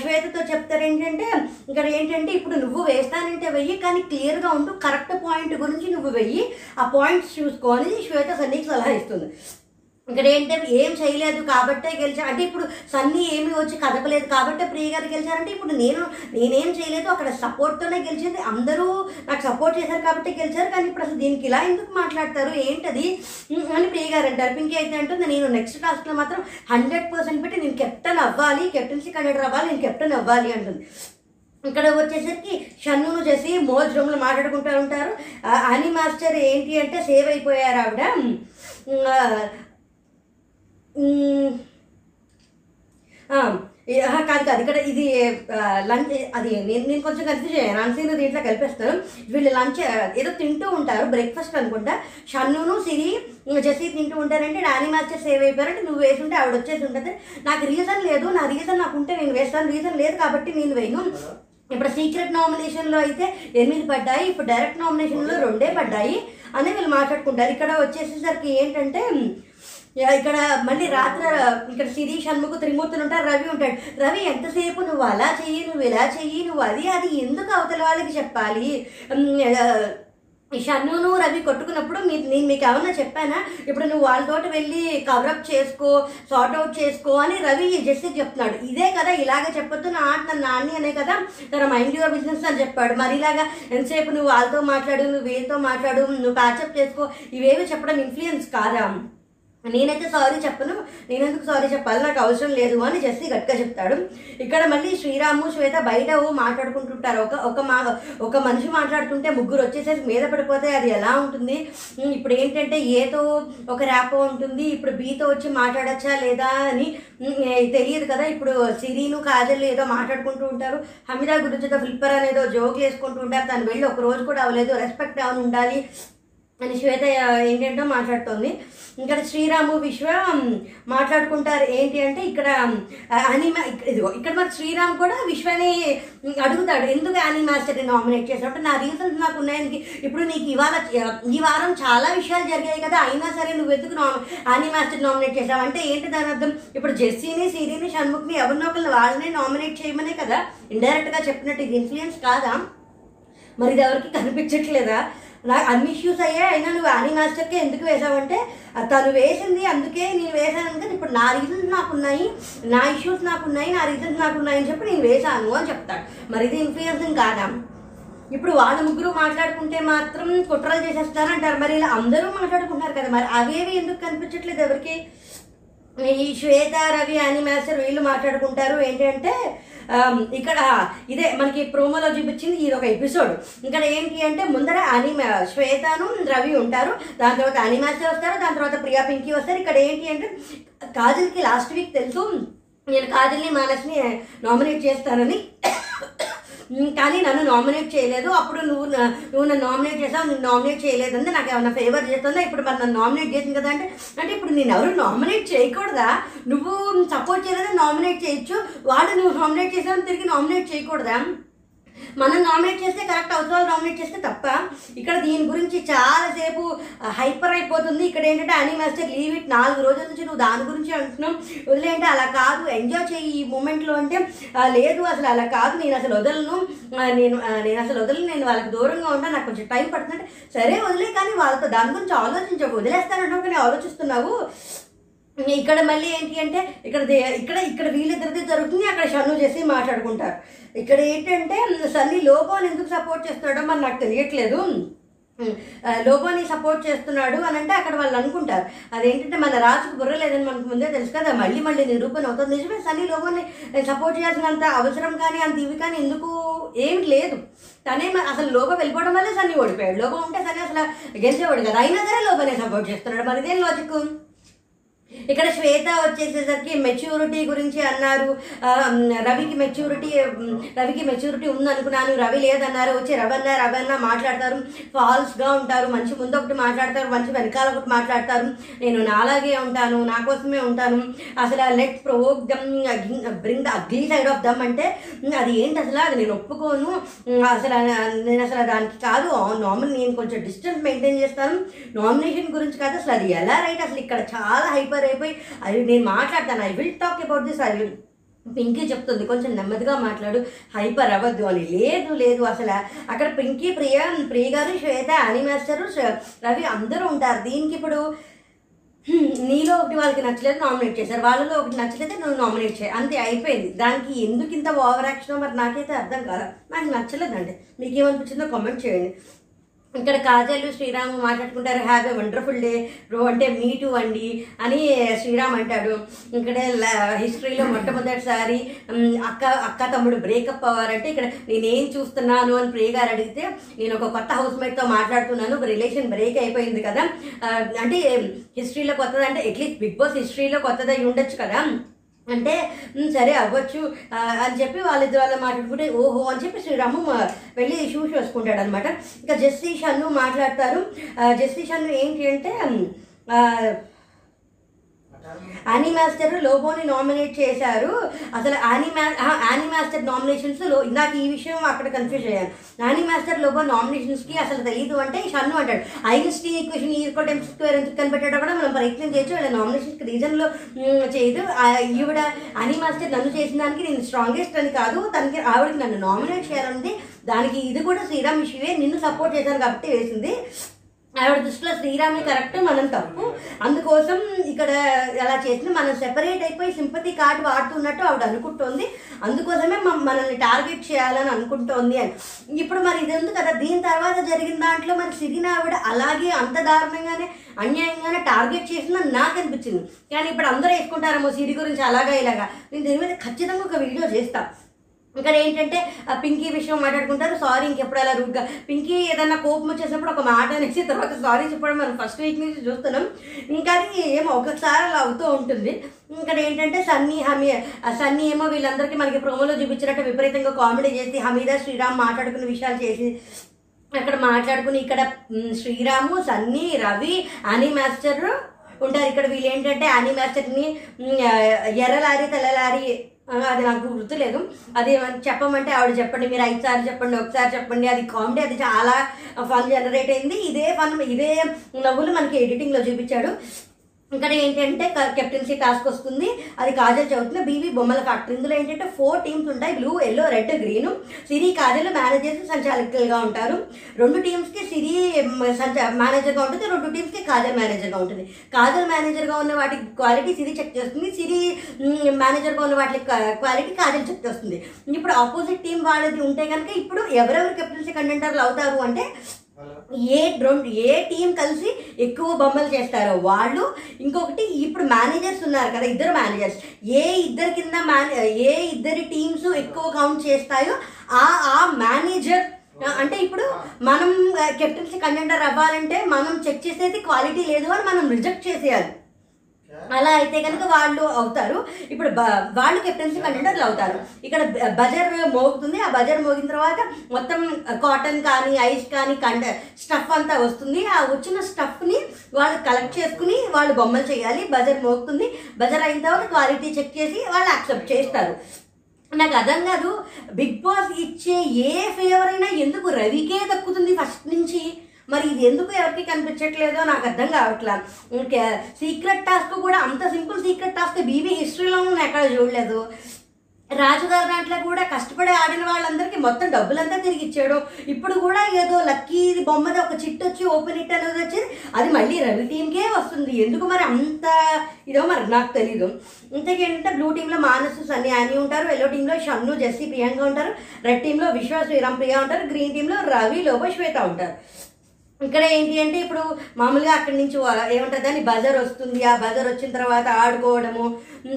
శ్వేతతో చెప్తారు ఏంటంటే ఇక్కడ ఏంటంటే ఇప్పుడు నువ్వు వేస్తానంటే వెయ్యి, కానీ క్లియర్గా ఉంటూ కరెక్ట్ పాయింట్ గురించి నువ్వు వెయ్యి, ఆ పాయింట్స్ చూసుకొని శ్వేత సన్నీకి సలహా ఇస్తుంది. ఇక్కడ ఏంటంటే ఏం చేయలేదు కాబట్టే గెలిచాను అంటే ఇప్పుడు సన్నీ ఏమీ వచ్చి కదపలేదు కాబట్టే ప్రియ గారు గెలిచారంటే ఇప్పుడు నేను నేనేం చేయలేదు, అక్కడ సపోర్ట్తోనే గెలిచింది, అందరూ నాకు సపోర్ట్ చేశారు కాబట్టి గెలిచారు. కానీ ఇప్పుడు అసలు దీనికి ఇలా ఎందుకు మాట్లాడతారు ఏంటది అని ప్రియ గారు అంటారు. పింకీ అయితే అంటుంది నేను నెక్స్ట్ టాస్క్లో మాత్రం హండ్రెడ్ పర్సెంట్ పెట్టి నేను కెప్టెన్ అవ్వాలి, కెప్టెన్సీ కండక్టర్ అవ్వాలి, నేను కెప్టెన్ అవ్వాలి అంటుంది. ఇక్కడ వచ్చేసరికి షన్నును చేసి మోజ్ రూమ్లో మాట్లాడుకుంటూ ఉంటారు. అని మాస్టర్ ఏంటి అంటే సేవ్ అయిపోయారు ఆవిడ. కాదు కాదు ఇక్కడ ఇది లంచ్, అది నేను నేను కొంచెం కన్ఫ్యూజ్ అయ్యాను, అన్సీన్ దీంట్లో కలిపేస్తాను. వీళ్ళు లంచ్ ఏదో తింటూ ఉంటారు, బ్రేక్ఫాస్ట్ అనుకుంటా. షన్నును సిరి జెస్సీ తింటూ ఉంటారంటే డానీ మాస్టర్ సేవ్ అయిపోయారంటే నువ్వు వేసుంటే ఆవిడ వచ్చేసి ఉంటుంది. నాకు రీజన్ లేదు, నా రీజన్ నాకు ఉంటే నేను వేస్తాను, రీజన్ లేదు కాబట్టి నేను వేయను. ఇప్పుడు సీక్రెట్ నామినేషన్లో అయితే ఎనిమిది పడ్డాయి, ఇప్పుడు డైరెక్ట్ నామినేషన్లో రెండే పడ్డాయి అని వీళ్ళు మాట్లాడుకుంటారు. ఇక్కడ వచ్చేసేసరికి ఏంటంటే ఇక్కడ మళ్ళీ రాత్రి ఇక్కడ సిరి షణ్ముఖ త్రిమూర్తులు ఉంటారు, రవి ఉంటాడు. రవి ఎంతసేపు నువ్వు అలా చెయ్యి, నువ్వు ఇలా చెయ్యి, నువ్వు అది అది ఎందుకు అవతల వాళ్ళకి చెప్పాలి. షన్నును రవి కొట్టుకున్నప్పుడు మీ నేను మీకు ఏమన్నా చెప్పానా, ఇప్పుడు నువ్వు వాళ్ళతోటి వెళ్ళి కవరప్ చేసుకో, సార్ట్అవుట్ చేసుకో అని రవి జెస్సీకి చెప్తున్నాడు. ఇదే కదా ఇలాగ చెప్పొద్దు, నా ఆట నన్ను నాన్ని అనే కదా తన మైండ్ యువర్ బిజినెస్ అని చెప్పాడు. మరి ఇలాగా ఎంతసేపు నువ్వు వాళ్ళతో మాట్లాడు, నువ్వు వీళ్ళతో మాట్లాడు, నువ్వు ప్యాచప్ చేసుకో, ఇవేవి చెప్పడం ఇన్ఫ్లుయెన్స్ కాదా. నేనైతే సారీ చెప్పను, నేనెందుకు సారీ చెప్పాలి, నాకు అవసరం లేదు అని జెస్సీ గట్టిగా చెప్తాడు. ఇక్కడ మళ్ళీ శ్రీరాము శ్వేత బయట మాట్లాడుకుంటుంటారు. ఒక ఒక మా ఒక మనిషి మాట్లాడుతుంటే ముగ్గురు వచ్చేసేసి మీద పడిపోతే అది ఎలా ఉంటుంది. ఇప్పుడు ఏంటంటే ఏతో ఒక ర్యాపో ఉంటుంది, ఇప్పుడు బీతో వచ్చి మాట్లాడచ్చా లేదా అని తెలియదు కదా. ఇప్పుడు సిరీను కాజల్ ఏదో మాట్లాడుకుంటూ ఉంటారు, హమీదా గురించితో ఫ్లిప్పర్ అనేదో జోకులు వేసుకుంటూ ఉంటారు. తను వెళ్ళి ఒక రోజు కూడా అవ్వలేదు, రెస్పెక్ట్ అవును ఉండాలి అని శ్వేత ఏంటంటో మాట్లాడుతోంది. ఇక్కడ శ్రీరాము విశ్వ మాట్లాడుకుంటారు. ఏంటి అంటే ఇక్కడ అనిమా ఇదిగో ఇక్కడ మరి శ్రీరామ్ కూడా విశ్వని అడుగుతాడు ఎందుకు యానీ మాస్టర్ని నామినేట్ చేసినట్టు, నా రీజన్స్ నాకు ఉన్నాయని. ఇప్పుడు నీకు ఇవాళ ఈ వారం చాలా విషయాలు జరిగాయి కదా, అయినా సరే నువ్వు ఎందుకు నామి యానీ మాస్టర్ నామినేట్ చేసావు అంటే ఏంటి దాని అర్థం. ఇప్పుడు జెస్సీని సిరిని షణ్ముఖ్ని ఎవరినో ఒకళ్ళు వాళ్ళని నామినేట్ చేయమనే కదా ఇండైరెక్ట్గా చెప్పినట్టు. ఇది ఇన్ఫ్లుయెన్స్ కాదా, మరి ఇది ఎవరికి కనిపించట్లేదా. నాకు అన్ని ఇష్యూస్ అయ్యాయి, అయినా నువ్వు యానీ మాస్టర్కే ఎందుకు వేసావంటే తను వేసింది అందుకే నేను వేసాను కదా, ఇప్పుడు నా రీజన్స్ నాకున్నాయి, నా ఇష్యూస్ నాకున్నాయి, నా రీజన్స్ నాకున్నాయి అని చెప్పి నేను వేశాను అని చెప్తాడు. మరి ఇది ఇన్ఫ్లుయెన్సింగ్ కాదా. ఇప్పుడు వాళ్ళ ముగ్గురు మాట్లాడుకుంటే మాత్రం కుట్రలు చేసేస్తారంటారు. మరి ఇలా అందరూ మాట్లాడుకుంటారు కదా, మరి అవేవి ఎందుకు కనిపించట్లేదు ఎవరికి. ఈ శ్వేత రవి యానీ మాస్టర్ వీళ్ళు మాట్లాడుకుంటారు. ఏంటంటే ఇక్కడ ఇదే మనకి ప్రోమోలో చూపించింది ఇది ఒక ఎపిసోడ్. ఇక్కడ ఏంటి అంటే ముందర అనిమా శ్వేతను రవి ఉంటారు, దాని తర్వాత అనిమాస్టర్ వస్తారు, దాని తర్వాత ప్రియా పింకీ వస్తారు. ఇక్కడ ఏంటి అంటే కాజల్కి లాస్ట్ వీక్ తెలుసు నేను కాజల్ని మానస్ని నామినేట్ చేస్తానని, కానీ నన్ను నామినేట్ చేయలేదు. అప్పుడు నువ్వు నువ్వు నన్ను నామినేట్ చేసావు, నువ్వు నామినేట్ చేయలేదు అంటే నాకు ఏమైనా ఫేవర్ చేస్తుందా, ఇప్పుడు మరి నన్ను నామినేట్ చేసింది కదా అంటే అంటే ఇప్పుడు నేను ఎవరు నామినేట్ చేయకూడదా, నువ్వు సపోర్ట్ చేయలేదా నామినేట్ చేయొచ్చు, వాడు నువ్వు నామినేట్ చేసావు తిరిగి నామినేట్ చేయకూడదా, మనం నామినేట్ చేస్తే కరెక్ట్ అవసరాలు నామినేట్ చేస్తే తప్ప. ఇక్కడ దీని గురించి చాలాసేపు హైపర్ అయిపోతుంది. ఇక్కడ ఏంటంటే అనిమాస్టర్ లీవ్ ఇట్ నాలుగు రోజుల నుంచి నువ్వు దాని గురించి అంటున్నావు, వదిలేంటే అలా కాదు, ఎంజాయ్ చేయి ఈ మూమెంట్లో అంటే లేదు అసలు అలా కాదు, నేను అసలు వదలను, నేను నేను అసలు వదలను, నేను వాళ్ళకి దూరంగా ఉంటాను, నాకు కొంచెం టైం పడుతుందంటే సరే వదిలే, కానీ వాళ్ళతో దాని గురించి ఆలోచించవు, వదిలేస్తానంటావు కానీ ఆలోచిస్తున్నావు. ఇక్కడ మళ్ళీ ఏంటి అంటే ఇక్కడ ఇక్కడ ఇక్కడ వీళ్ళిద్దరిది జరుగుతుంది, అక్కడ షన్ను చేసి మాట్లాడుకుంటారు. ఇక్కడ ఏంటంటే సన్నీ లోబోని ఎందుకు సపోర్ట్ చేస్తున్నాడో మరి నాకు తెలియట్లేదు, లోబోని సపోర్ట్ చేస్తున్నాడు అని అంటే అక్కడ వాళ్ళు అనుకుంటారు అదేంటంటే మన రాజుకు బుర్ర లేదని మనకు ముందే తెలుసు కదా, మళ్ళీ మళ్ళీ నిరూపణ అవుతుంది. నిజమే, సన్నీ లోబోని సపోర్ట్ చేయాల్సినంత అవసరం కానీ అంత ఇవి కానీ ఎందుకు ఏమి లేదు, తనే అసలు లోబో వెళ్ళిపోవడం వల్లే సన్నీ ఓడిపోయాడు, లోబో ఉంటే సన్నీ అసలు గెలిచేవాడు కదా, అయినా సరే లోబోనే సపోర్ట్ చేస్తున్నాడు, మరి ఇదేం లాజిక్. ఇక్కడ శ్వేత వచ్చేసేసరికి మెచ్యూరిటీ గురించి అన్నారు, రవికి మెచ్యూరిటీ రవికి మెచ్యూరిటీ ఉందనుకున్నాను, రవి లేదన్నారు, వచ్చి రవన్నా రవన్నా మాట్లాడతారు, ఫాల్స్గా ఉంటారు, మంచి ముందు ఒకటి మాట్లాడతారు, మంచి వెనకాల ఒకటి మాట్లాడతారు, నేను నాలాగే ఉంటాను, నా కోసమే ఉంటాను, అసలు let provoke them bring the ugly side of them అంటే అది ఏంటి అసలు, అది నేను ఒప్పుకోను, అసలు నేను అసలు దానికి కాదు, నామినే నేను కొంచెం డిస్టెన్స్ మెయింటైన్ చేస్తాను, నామినేషన్ గురించి కాదు అసలు అది ఎలా రైట్, అసలు ఇక్కడ చాలా హైపర్ అయిపోయి అది నేను మాట్లాడతాను, I will talk about this, I will Pinky చెప్తుంది కొంచెం నెమ్మదిగా మాట్లాడు హైపర్ అవ్వద్దు అని, లేదు లేదు అసలు అక్కడ పింకీ ప్రియా ప్రియ గారు శ్వేత అనిమాస్టరు రవి అందరూ ఉంటారు, దీనికి ఇప్పుడు నీలో ఒకటి వాళ్ళకి నచ్చలేదు నామినేట్ చేశారు, వాళ్ళలో ఒకటి నచ్చలేదు నువ్వు నామినేట్ చేయ అంతే అయిపోయింది, దానికి ఎందుకు ఇంత ఓవర్ యాక్షన్ మరి నాకైతే అర్థం కాదు, నాకు నచ్చలేదండి, మీకు ఏమనిపించిందో కామెంట్ చేయండి. ఇక్కడ కాజల్ శ్రీరామ్ మాట్లాడుకుంటారు, హ్యావ్ ఏ వండర్ఫుల్ డే రో అంటే మీ టూ అండి అని శ్రీరామ్ అంటాడు. ఇక్కడ హిస్టరీలో మొట్టమొదటిసారి అక్క అక్క తమ్ముడు బ్రేకప్ అవ్వారంటే ఇక్కడ నేనేం చూస్తున్నాను అని ప్రియ గారు అడిగితే నేను ఒక కొత్త హౌస్మేట్తో మాట్లాడుతున్నాను, రిలేషన్ బ్రేక్ అయిపోయింది కదా అంటే హిస్టరీలో కొత్తది అంటే అట్లీస్ట్ బిగ్ బాస్ హిస్టరీలో కొత్తది ఉండొచ్చు కదా అంటే సరే అవ్వచ్చు అని చెప్పి వాళ్ళిద్దరు వాళ్ళ మాట్లాడుకుంటే ఓహో అని చెప్పి శ్రీరాము వెళ్ళి షూస్ వేసుకుంటాడు అనమాట. ఇంకా జస్టీ షన్ను మాట్లాడతారు, జస్టీ షన్ను ఏంటి అంటే ఆనీ మాస్టర్ లోబోని నామినేట్ చేశారు, అసలు ఆనీ మా ఆనీ మాస్టర్ నామినేషన్స్లో ఇందాక ఈ విషయం అక్కడ కన్ఫ్యూజ్ అయ్యాను, ఆనీ మాస్టర్ లోబో నామినేషన్స్కి అసలు తెలియదు అంటే షన్ను అంటాడు, Einstein equation equal times square ఎంత కనిపెట్టాడో కూడా మనం ప్రయత్నం చేయొచ్చు, ఇలా నామినేషన్స్కి రీజన్లో చేయదు, ఈవిడ ఆనీ మాస్టర్ నన్ను చేసిన దానికి నేను స్ట్రాంగెస్ట్ అని కాదు, తనకి ఆవిడకి నన్ను నామినేట్ చేయాలంది, దానికి ఇది కూడా శ్రీరామ్ ఇష్యూవే, నిన్ను సపోర్ట్ చేశాను కాబట్టి వేసింది, ఆవిడ దృష్టిలో శ్రీరామే కరెక్ట్ మనం తప్పు, అందుకోసం ఇక్కడ ఎలా చేసినా మనం సెపరేట్ అయిపోయి సింపతి కార్డు వాడుతున్నట్టు ఆవిడ అనుకుంటోంది, అందుకోసమే మనల్ని టార్గెట్ చేయాలని అనుకుంటోంది అని. ఇప్పుడు మరి ఇది ఉంది కదా, దీని తర్వాత జరిగిన దాంట్లో మరి సిరినా ఆవిడ అలాగే అంత దారుణంగానే అన్యాయంగానే టార్గెట్ చేసినా నాకు అనిపించింది, కానీ ఇప్పుడు అందరూ వేసుకుంటారేమో సిరి గురించి అలాగా ఇలాగా, నేను దీని మీద ఖచ్చితంగా ఒక వీడియో చేస్తాను. ఇక్కడ ఏంటంటే పింకీ విషయం మాట్లాడుకుంటారు, సారీ ఇంకెప్పుడు అలా రూట్గా పింకీ ఏదైనా కోపం వచ్చేసినప్పుడు ఒక మాట అనేసి తర్వాత సారీ చెప్పడం మనం ఫస్ట్ వీక్ నుంచి చూస్తున్నాం, ఇంకా అది ఏమో ఒక్కొక్కసారి అలా అవుతూ ఉంటుంది. ఇక్కడ ఏంటంటే సన్నీ హమీ సన్నీ ఏమో వీళ్ళందరికీ మనకి ప్రోమోలో చూపించినట్టు విపరీతంగా కామెడీ చేసి హమీదా శ్రీరామ్ మాట్లాడుకున్న విషయాలు చేసి అక్కడ మాట్లాడుకుని ఇక్కడ శ్రీరాము సన్నీ రవి అనీ మాస్టర్ ఉంటారు. ఇక్కడ వీళ్ళు ఏంటంటే అనీ మాస్టర్ని ఎర్రలారి తెల్లలారి అది నాకు గుర్తులేదు, అది చెప్పమంటే ఆవిడ చెప్పండి మీరు ఐదు సార్లు చెప్పండి ఒకసారి చెప్పండి, అది కామెడీ అది చాలా ఫన్ జనరేట్ అయింది, ఇదే ఫన్ ఇదే నవ్వులు మనకి ఎడిటింగ్లో చూపించాడు. ఇక్కడ ఏంటంటే కెప్టెన్సీ టాస్క్ వస్తుంది, అది కాజల్ చదువుతున్న బీవీ బొమ్మల ఫ్యాక్టరీ, ఇందులో ఏంటంటే ఫోర్ టీమ్స్ ఉంటాయి, blue yellow red green, Siri Kajal managers సంచాలకులుగా ఉంటారు, రెండు టీమ్స్కి సిరి సంచా మేనేజర్గా ఉంటుంది, రెండు టీమ్స్కి కాజల్ మేనేజర్గా ఉంటుంది, కాజల్ మేనేజర్గా ఉన్న వాటి క్వాలిటీ సిరి చెక్ చేస్తుంది, సిరి మేనేజర్గా ఉన్న వాటి క్వాలిటీ కాజల్ చెక్ చేస్తుంది. ఇప్పుడు ఆపోజిట్ టీం వాళ్ళది ఉంటే కనుక ఇప్పుడు ఎవరెవరు కెప్టెన్సీ కంటెంటర్లు అవుతారు అంటే ఏ రెండు ఏ టీం కలిసి ఎక్కువ బొమ్మలు చేస్తారో వాళ్ళు. ఇంకొకటి ఇప్పుడు మేనేజర్స్ ఉన్నారు కదా, ఇద్దరు మేనేజర్స్, ఏ ఇద్దరి కింద మేనే ఏ ఇద్దరి టీమ్స్ ఎక్కువ కౌంట్ చేస్తాయో ఆ ఆ మేనేజర్. అంటే ఇప్పుడు మనం కెప్టెన్సీ కంటెండర్ అవ్వాలంటే మనం చెక్ చేసేది క్వాలిటీ లేదు అని మనం రిజెక్ట్ చేసేయాలి, అలా అయితే కనుక వాళ్ళు అవుతారు. ఇప్పుడు వాళ్ళు కెప్టెన్సీ కంటెండర్లు అవుతారు. ఇక్కడ బజర్ మోగుతుంది, ఆ బజర్ మోగిన తర్వాత మొత్తం కాటన్ కానీ ఐస్ కానీ కండ స్టఫ్ అంతా వస్తుంది. ఆ వచ్చిన స్టఫ్ని వాళ్ళు కలెక్ట్ చేసుకుని వాళ్ళు బొమ్మలు చేయాలి. బజర్ మోగుతుంది, బజర్ అయిన తర్వాత క్వాలిటీ చెక్ చేసి వాళ్ళు యాక్సెప్ట్ చేస్తారు. నాకు అర్థం కాదు బిగ్ బాస్ ఇచ్చే ఏ ఫేవర్ అయినా ఎందుకు రవికే దక్కుతుంది ఫస్ట్ నుంచి, మరి ఇది ఎందుకు ఎవరికి కనిపించట్లేదో నాకు అర్థం కావట్లా. ఓకే, సీక్రెట్ టాస్క్ కూడా అంత సింపుల్ సీక్రెట్ టాస్క్ బీబీ హిస్టరీలో నేను ఎక్కడ చూడలేదు. రాజుగారి దాంట్లో కూడా కష్టపడి ఆడిన వాళ్ళందరికీ మొత్తం డబ్బులంతా తిరిగి ఇచ్చాడు. ఇప్పుడు కూడా ఏదో లక్కీ బొమ్మది ఒక చిట్టు వచ్చి ఓపెన్ ఇట్ అనేది వచ్చేది, అది మళ్ళీ రవి టీంకే వస్తుంది. ఎందుకు మరి అంత ఇదో మరి నాకు తెలీదు. ఇంతకేంటంటే బ్లూ టీంలో మానసు సన్నీ యానీ ఉంటారు, ఎల్లో టీంలో షన్ను జెస్సీ ప్రియాంక ఉంటారు, రెడ్ టీంలో విశ్వ శ్రీరామ్ ప్రియా ఉంటారు, గ్రీన్ టీంలో రవి లోప శ్వేత ఉంటారు. ఇక్కడ ఏంటి అంటే ఇప్పుడు మామూలుగా అక్కడి నుంచి ఏముంటుంది దాన్ని బజర్ వస్తుంది, ఆ బజర్ వచ్చిన తర్వాత ఆడుకోవడము,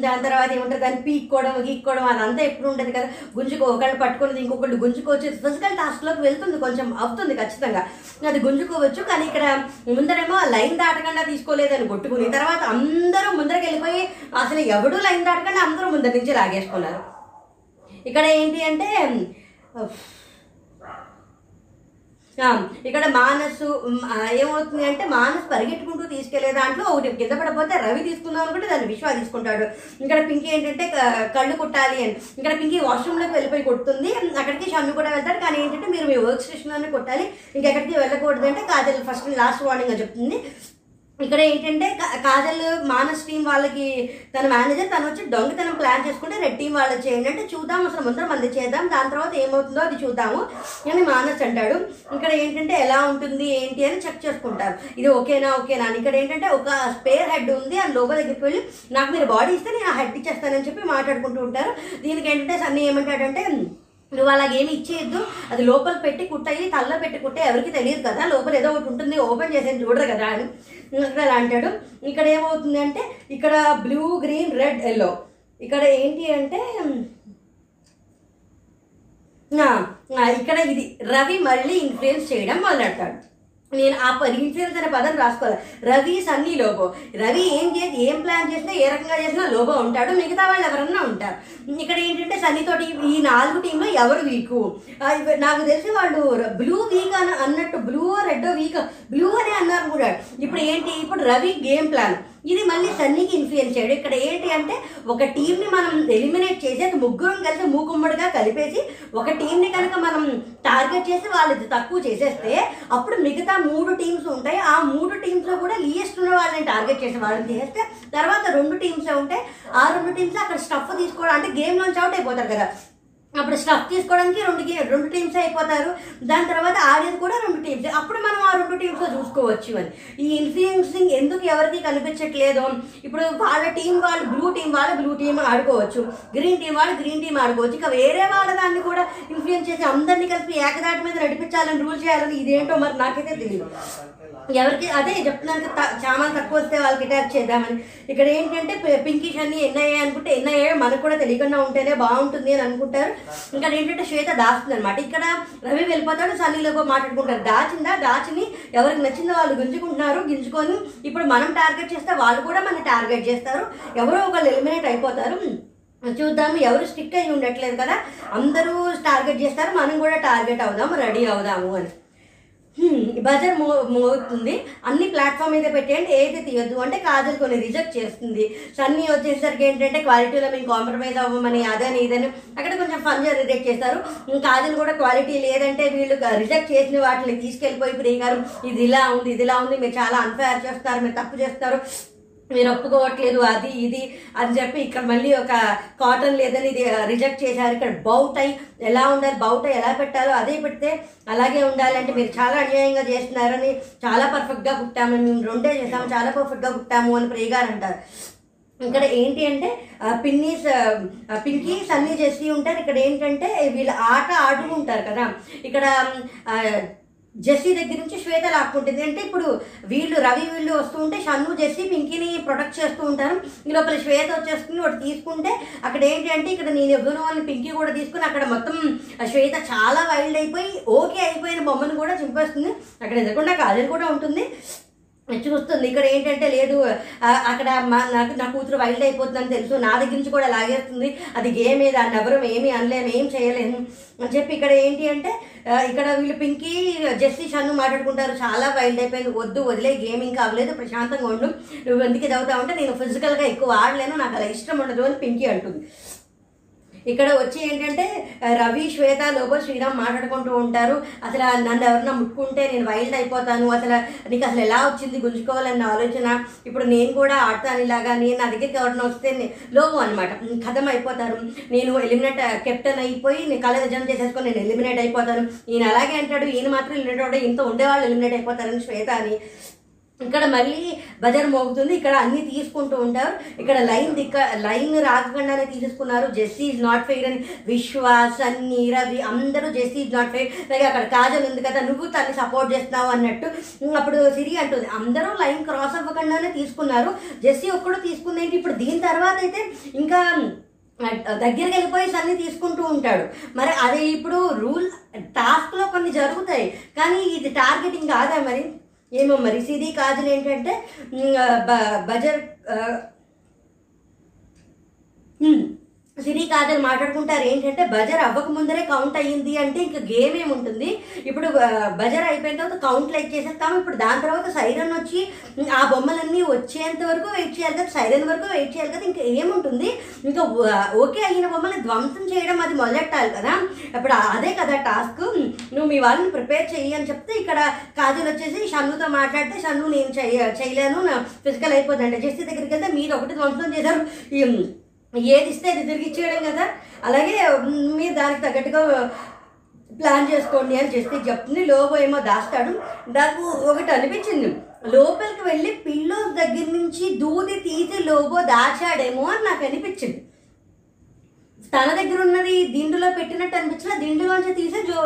దాని తర్వాత ఏముంటుంది దాన్ని పీక్కోవడం గీక్కోవడం అని అంతా ఎప్పుడు ఉంటుంది కదా, గుంజుకో ఒకళ్ళు పట్టుకున్నది ఇంకొకళ్ళు గుంజుకోవచ్చు. ఫిజికల్ టాస్క్లోకి వెళ్తుంది కొంచెం అవుతుంది ఖచ్చితంగా, అది గుంజుకోవచ్చు. కానీ ఇక్కడ ముందరేమో లైన్ దాటకుండా తీసుకోలేదని కొట్టుకుని తర్వాత అందరూ ముందరికి వెళ్ళిపోయి అసలు ఎవడూ లైన్ దాటకుండా అందరూ ముందర నుంచి లాగేసుకున్నారు. ఇక్కడ ఏంటి అంటే ఇక్కడ మానసు ఏమవుతుంది అంటే మానసు పరిగెట్టుకుంటూ తీసుకెళ్లే దాంట్లో ఒకటి కింద పడిపోతే రవి తీసుకుందాం అనుకుంటే దాన్ని విశ్వ తీసుకుంటాడు. ఇక్కడ పింకీ ఏంటంటే కళ్ళు కుట్టాలి అని ఇక్కడ పింకీ వాష్రూమ్లోకి వెళ్ళిపోయి కొడుతుంది, అక్కడికి షన్ను కూడా వెళ్తాడు. కానీ ఏంటంటే మీరు మీ వర్క్ స్టేషన్లోనే కొట్టాలి, ఇంకెక్కడికి వెళ్ళకూడదు అంటే కాజల్ ఫస్ట్ లాస్ట్ వార్నింగ్ అని చెప్తుంది. ఇక్కడ ఏంటంటే కాజల్ మానస్ టీం వాళ్ళకి తన మేనేజర్ తను వచ్చి దొంగతనం ప్లాన్ చేసుకుంటే రెడ్ టీం వాళ్ళు చేయండి అంటే చూద్దాం అసలు ముందర మంది చేద్దాం దాని తర్వాత ఏమవుతుందో అది చూద్దాము అని మానస్ అంటాడు. ఇక్కడ ఏంటంటే ఎలా ఉంటుంది ఏంటి అని చెక్ చేసుకుంటారు, ఇది ఓకేనా ఓకేనా అని. ఇక్కడ ఏంటంటే ఒక స్పేర్ హెడ్ ఉంది అని లోపల దగ్గరికి వెళ్ళి నాకు మీరు బాడీ ఇస్తే నేను ఆ హెడ్ ఇచ్చేస్తానని చెప్పి మాట్లాడుకుంటూ ఉంటారు. దీనికి ఏంటంటే సన్నీ ఏమంటాడంటే నువ్వు అలాగేమి ఇచ్చేయద్దు, అది లోపల పెట్టి కుట్టాయి తల్లో పెట్టి కుట్టే ఎవరికి తెలియదు కదా, లోపల ఏదో ఒకటి ఉంటుంది ఓపెన్ చేసేది చూడరు కదా అని అలా అంటాడు. ఇక్కడ ఏమవుతుంది అంటే ఇక్కడ బ్లూ గ్రీన్ రెడ్ ఎల్లో ఇక్కడ ఏంటి అంటే ఇక్కడ ఇది రవి మళ్ళీ ఇన్ఫ్లుయెన్స్ చేయడం మొదలెడతాడు. నేను ఆ ఇన్ఫ్లుయెన్స్ అనే పదం రాసుకోవాలి. రవి సన్నీ లోబో, రవి ఏం చేసి ఏం ప్లాన్ చేసినా ఏ రకంగా చేసినా లోబో ఉంటాడు, మిగతా వాళ్ళు ఎవరన్నా ఉంటారు. ఇక్కడ ఏంటంటే సన్నీతో ఈ నాలుగు టీంలో ఎవరు వీకు నాకు తెలిసి వాళ్ళు బ్లూ వీక్ అని అన్నట్టు బ్లూ రెడ్ వీక్ బ్లూ అని అన్నారు కూడా. ఇప్పుడు ఏంటి ఇప్పుడు రవి గేమ్ ప్లాన్ ఇది మళ్ళీ సన్నీకి ఇన్ఫ్లుయెన్స్ చేయడం. ఇక్కడ ఏంటి అంటే ఒక టీంని మనం ఎలిమినేట్ చేసి అది ముగ్గురం కలిసి మూకుమ్మడిగా కలిపేసి ఒక టీంని కనుక మనం టార్గెట్ చేసి వాళ్ళు తక్కువ చేసేస్తే అప్పుడు మిగతా మూడు టీమ్స్ ఉంటాయి, ఆ మూడు టీమ్స్లో కూడా లీయెస్ట్ ఉన్న వాళ్ళని టార్గెట్ చేసి వాళ్ళని చేస్తే తర్వాత రెండు టీమ్సే ఉంటాయి, ఆ రెండు టీమ్స్ అక్కడ స్టఫ్ తీసుకోవడం అంటే గేమ్ నుంచి అవుట్ అయిపోతారు కదా, అప్పుడు స్టఫ్ తీసుకోవడానికి రెండు రెండు టీమ్స్ అయిపోతారు. దాని తర్వాత ఆడేది కూడా రెండు టీమ్స్, అప్పుడు మనం ఆ రెండు టీమ్స్లో చూసుకోవచ్చు అని. ఈ ఇన్ఫ్లుయెన్సింగ్ ఎందుకు ఎవరికి కనిపించట్లేదు? ఇప్పుడు వాళ్ళ టీం వాళ్ళు బ్లూ టీం వాళ్ళు బ్లూ టీం ఆడుకోవచ్చు, గ్రీన్ టీం వాళ్ళు గ్రీన్ టీం ఆడుకోవచ్చు, ఇక వేరే వాళ్ళ దాన్ని కూడా ఇన్ఫ్లుయెన్స్ చేసి అందరినీ కలిపి ఏకదాటి మీద నడిపించాలని రూల్ చేయాలని ఇదేంటో మరి నాకైతే తెలియదు. ఎవరికి అదే చెప్తున్నాను సామాన్ తక్కువ వస్తే వాళ్ళకి అటాచ్ చేద్దామని. ఇక్కడ ఏంటంటే పింకీ షన్నీ ఎన్ని అయ్యాయి అనుకుంటే ఎన్ని అయ్యాయో మనకు కూడా తెలియకుండా ఉంటేనే బాగుంటుంది అని అనుకుంటారు. ఇక్కడ ఏంటంటే శ్వేత దాస్తుంది అనమాట. ఇక్కడ రవి వెళ్ళిపోతాడు, సన్నీలోపు మాట్లాడుకుంటారు. దాచిందా దాచిని ఎవరికి నచ్చిందో వాళ్ళు గుంజుకుంటున్నారు, గింజుకొని ఇప్పుడు మనం టార్గెట్ చేస్తే వాళ్ళు కూడా మనం టార్గెట్ చేస్తారు, ఎవరో ఒకళ్ళు ఎలిమినేట్ అయిపోతారు. చూద్దాము ఎవరు స్టిక్ అయ్యి ఉండట్లేదు కదా, అందరూ టార్గెట్ చేస్తారు, మనం కూడా టార్గెట్ అవుదాము రెడీ అవుదాము అని. బజర్ మో మోగుతుంది అన్ని ప్లాట్ఫామ్ మీద పెట్టేయండి ఏది తీయొద్దు అంటే కాజల్ కొన్ని రిజెక్ట్ చేస్తుంది. సన్నీ వచ్చేసరికి ఏంటంటే క్వాలిటీలో మేము కాంప్రమైజ్ అవ్వమని అదని ఇదని అక్కడ కొంచెం ఫన్గా రిజెక్ట్ చేస్తారు. కాజల్ కూడా క్వాలిటీ లేదంటే వీళ్ళు రిజెక్ట్ చేసిన వాటిని తీసుకెళ్ళిపోయి ప్రియగారు ఇది ఇలా ఉంది ఇది ఇలా ఉంది మీరు చాలా అన్ఫేర్ చేస్తారు మీరు తప్పు చేస్తారు మీరు ఒప్పుకోవట్లేదు అది ఇది అని చెప్పి ఇక్కడ మళ్ళీ ఒక కాటన్ లేదని ఇది రిజెక్ట్ చేశారు. ఇక్కడ బౌట్ అయి ఎలా ఉండాలి బౌట్ ఎలా పెట్టాలో అదే పెడితే అలాగే ఉండాలంటే మీరు చాలా అన్యాయంగా చేస్తున్నారని చాలా పర్ఫెక్ట్గా కుట్టాము మేము రెండే చేసాము చాలా పర్ఫెక్ట్గా కుట్టాము అని ప్రియగారు అంటారు. ఇక్కడ ఏంటి అంటే పిన్ని పింకీ సన్నీ చేసి ఉంటారు. ఇక్కడ ఏంటంటే వీళ్ళు ఆట ఆడుకుంటారు కదా, ఇక్కడ జెస్సీ దగ్గర నుంచి శ్వేత లాక్కుంటుంది. అంటే ఇప్పుడు వీళ్ళు రవి వీళ్ళు వస్తూ ఉంటే షన్ను జెస్సీ పింకీని ప్రొటెక్ట్ చేస్తూ ఉంటారు. ఈ లోపల శ్వేత వచ్చేస్తుంది, వాడు తీసుకుంటే అక్కడ ఏంటి అంటే ఇక్కడ నేను ఎవరు వాళ్ళని పింకీ కూడా తీసుకుని అక్కడ మొత్తం శ్వేత చాలా వైల్డ్ అయిపోయి ఓకే అయిపోయిన బొమ్మను కూడా చింపేస్తుంది. అక్కడ ఎదురకుండా కాజల్ కూడా ఉంటుంది చూస్తుంది. ఇక్కడ ఏంటంటే లేదు అక్కడ మా నాకు నా కూతురు వైల్డ్ అయిపోతుందని తెలుసు, నా దగ్గర నుంచి కూడా లాగేస్తుంది, అది గేమ్ ఏది అని ఎవరు ఏమీ అనలేము ఏం చేయలేము అని చెప్పి ఇక్కడ ఏంటి అంటే ఇక్కడ వీళ్ళు పింకీ జెస్సీ షన్ను మాట్లాడుకుంటారు. చాలా వైల్డ్ అయిపోయింది, వద్దు వదిలే, గేమ్ ఇంకా అవ్వలేదు, ప్రశాంతంగా ఉండు, నువ్వు ఎందుకు ఇది అవుతావు అంటే నేను ఫిజికల్గా ఎక్కువ ఆడలేను, నాకు అలా ఇష్టం ఉండదు అని పింకీ అంటుంది. ఇక్కడ వచ్చి ఏంటంటే రవి శ్వేత లోగో శ్రీరామ్ మాట్లాడుకుంటూ ఉంటారు. అసలు నన్ను ఎవరన్నా ముట్టుకుంటే నేను వైల్డ్ అయిపోతాను, అసలు నీకు అసలు ఎలా వచ్చింది గుంజుకోవాలన్న ఆలోచన, ఇప్పుడు నేను కూడా ఆడతాను ఇలాగా, నేను నా దగ్గరికి ఎవరన్నా వస్తే లోగో అనమాట ఖతం అయిపోతారు, నేను ఎలిమినేట్ కెప్టెన్ అయిపోయి నేను కళ నిజం చేసేసుకొని నేను ఎలిమినేట్ అయిపోతాను, ఈయన అలాగే అంటాడు, ఈయన మాత్రం ఎలిమినేట్ అవ్వడం ఇంత ఉండేవాళ్ళు ఎలిమినేట్ అయిపోతారని శ్వేత అని ఇక్కడ మళ్ళీ బజార్ మోగుతుంది. ఇక్కడ అన్నీ తీసుకుంటూ ఉంటారు. ఇక్కడ లైన్ దిక్క లైన్ రాకుండానే తీసుకున్నారు. జెస్సీ ఈజ్ నాట్ ఫెయిర్ అని విశ్వాస్ అన్ని రవి అందరూ జెస్సీ ఈజ్ నాట్ ఫెయిర్, అలాగే అక్కడ కాజల్ ఉంది కదా, నువ్వు తనని సపోర్ట్ చేస్తున్నావు అన్నట్టు అప్పుడు సిరి అంటుంది. అందరూ లైన్ క్రాస్ అవ్వకుండానే తీసుకున్నారు. జెస్సీ ఒక్కడు తీసుకుంది ఏంటి ఇప్పుడు దీని తర్వాత అయితే ఇంకా దగ్గరికి వెళ్ళిపోయి అన్నీ తీసుకుంటూ ఉంటాడు. మరి అదే ఇప్పుడు రూల్ టాస్క్లో కొన్ని జరుగుతాయి కానీ ఇది టార్గెటింగ్ కాదా మరి ఏమో మరి. సిరి కాజల్ ఏంటంటే బజర్ సిరి కాజల్ మాట్లాడుకుంటారు ఏంటంటే బజర్ అవ్వక ముందరే కౌంట్ అయ్యింది అంటే ఇంకా గేమ్ ఏముంటుంది, ఇప్పుడు బజర్ అయిపోయిన తర్వాత కౌంట్ లైక్ చేసేస్తాము, ఇప్పుడు దాని తర్వాత సైరన్ వచ్చి ఆ బొమ్మలన్నీ వచ్చేంత వరకు వెయిట్ చేయాలి కదా, సైరన్ వరకు వెయిట్ చేయాలి కదా, ఇంకా ఏముంటుంది, ఇంకా ఓకే అయిన బొమ్మల్ని ధ్వంసం చేయడం అది మొదలెట్టాలి కదా, ఇప్పుడు అదే కదా టాస్క్, నువ్వు మీ వాళ్ళని ప్రిపేర్ చెయ్యి అని చెప్తే ఇక్కడ కాజల్ వచ్చేసి షన్నుతో మాట్లాడితే షన్ను నేను చెయ్య చేయలేను నా ఫిజికల్ అయిపోతుందంటే జెస్సీ దగ్గరికి వెళ్తే మీరు ఒకటి ధ్వంసం చేశారు, ఏది ఇస్తే అది తిరిగి ఇచ్చేయడం కదా, అలాగే మీరు దానికి తగ్గట్టుగా ప్లాన్ చేసుకోండి అని చేస్తే చెప్తుంది. లోబో ఏమో దాస్తాడు. నాకు ఒకటి అనిపించింది లోపలికి వెళ్ళి పిల్లోస్ దగ్గర నుంచి దూది తీసి లోబో దాచాడేమో అని నాకు అనిపించింది. తన దగ్గర ఉన్నది దిండులో పెట్టినట్టు అనిపించిన దిండులోంచి తీసి జో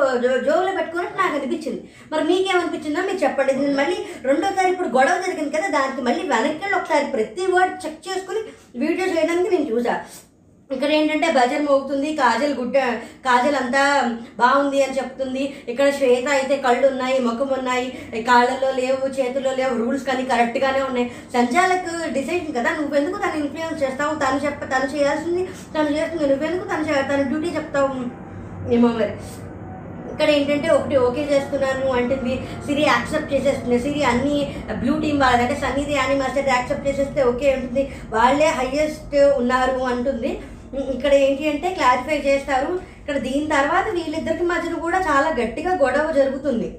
జోబులో పెట్టుకున్నట్టు నాకు అనిపించింది. మరి మీకేమనిపించిందో మీరు చెప్పండి. నేను మళ్ళీ రెండోసారి ఇప్పుడు గొడవ జరిగింది కదా దానికి మళ్ళీ వెనక్కి వెళ్ళి ఒకసారి ప్రతి వర్డ్ చెక్ చేసుకుని వీడియో చేయడానికి నేను చూసా. ఇక్కడ ఏంటంటే బజర్ మోగుతుంది, కాజల్ గుడ్డ కాజల్ అంతా బాగుంది అని చెప్తుంది. ఇక్కడ శ్వేత అయితే కళ్ళు ఉన్నాయి, ముఖం ఉన్నాయి, కాళ్ళల్లో లేవు, చేతుల్లో లేవు, రూల్స్ కానీ కరెక్ట్గానే ఉన్నాయి. సంజాలకు డిసిషన్ కదా, నువ్వెందుకు తను ఇన్ఫ్లుయెన్స్ చేస్తావు, తను చెప్ప తను చేయాల్సింది తను చేస్తుంది, నువ్వెందుకు తను చే తన డ్యూటీ చెప్తావు ఏమో మరి. ఇక్కడ ఏంటంటే ఒకటి ఓకే చేస్తున్నాను అంటుంది, సిరి యాక్సెప్ట్ చేసేస్తుంది. సిరి అన్ని బ్లూ టీమ్ వాళ్ళది అంటే సన్నీది యానీ మాస్టర్ యాక్సెప్ట్ చేసేస్తే ఓకే ఉంటుంది, వాళ్ళే హయ్యెస్ట్ ఉన్నారు అంటుంది. ఇక్కడ ఏంటి అంటే క్లారిఫై చేస్తారు. ఇక్కడ దీని తర్వాత వీళ్ళిద్దరికి మధ్యన కూడా చాలా గట్టిగా గొడవ జరుగుతుంది.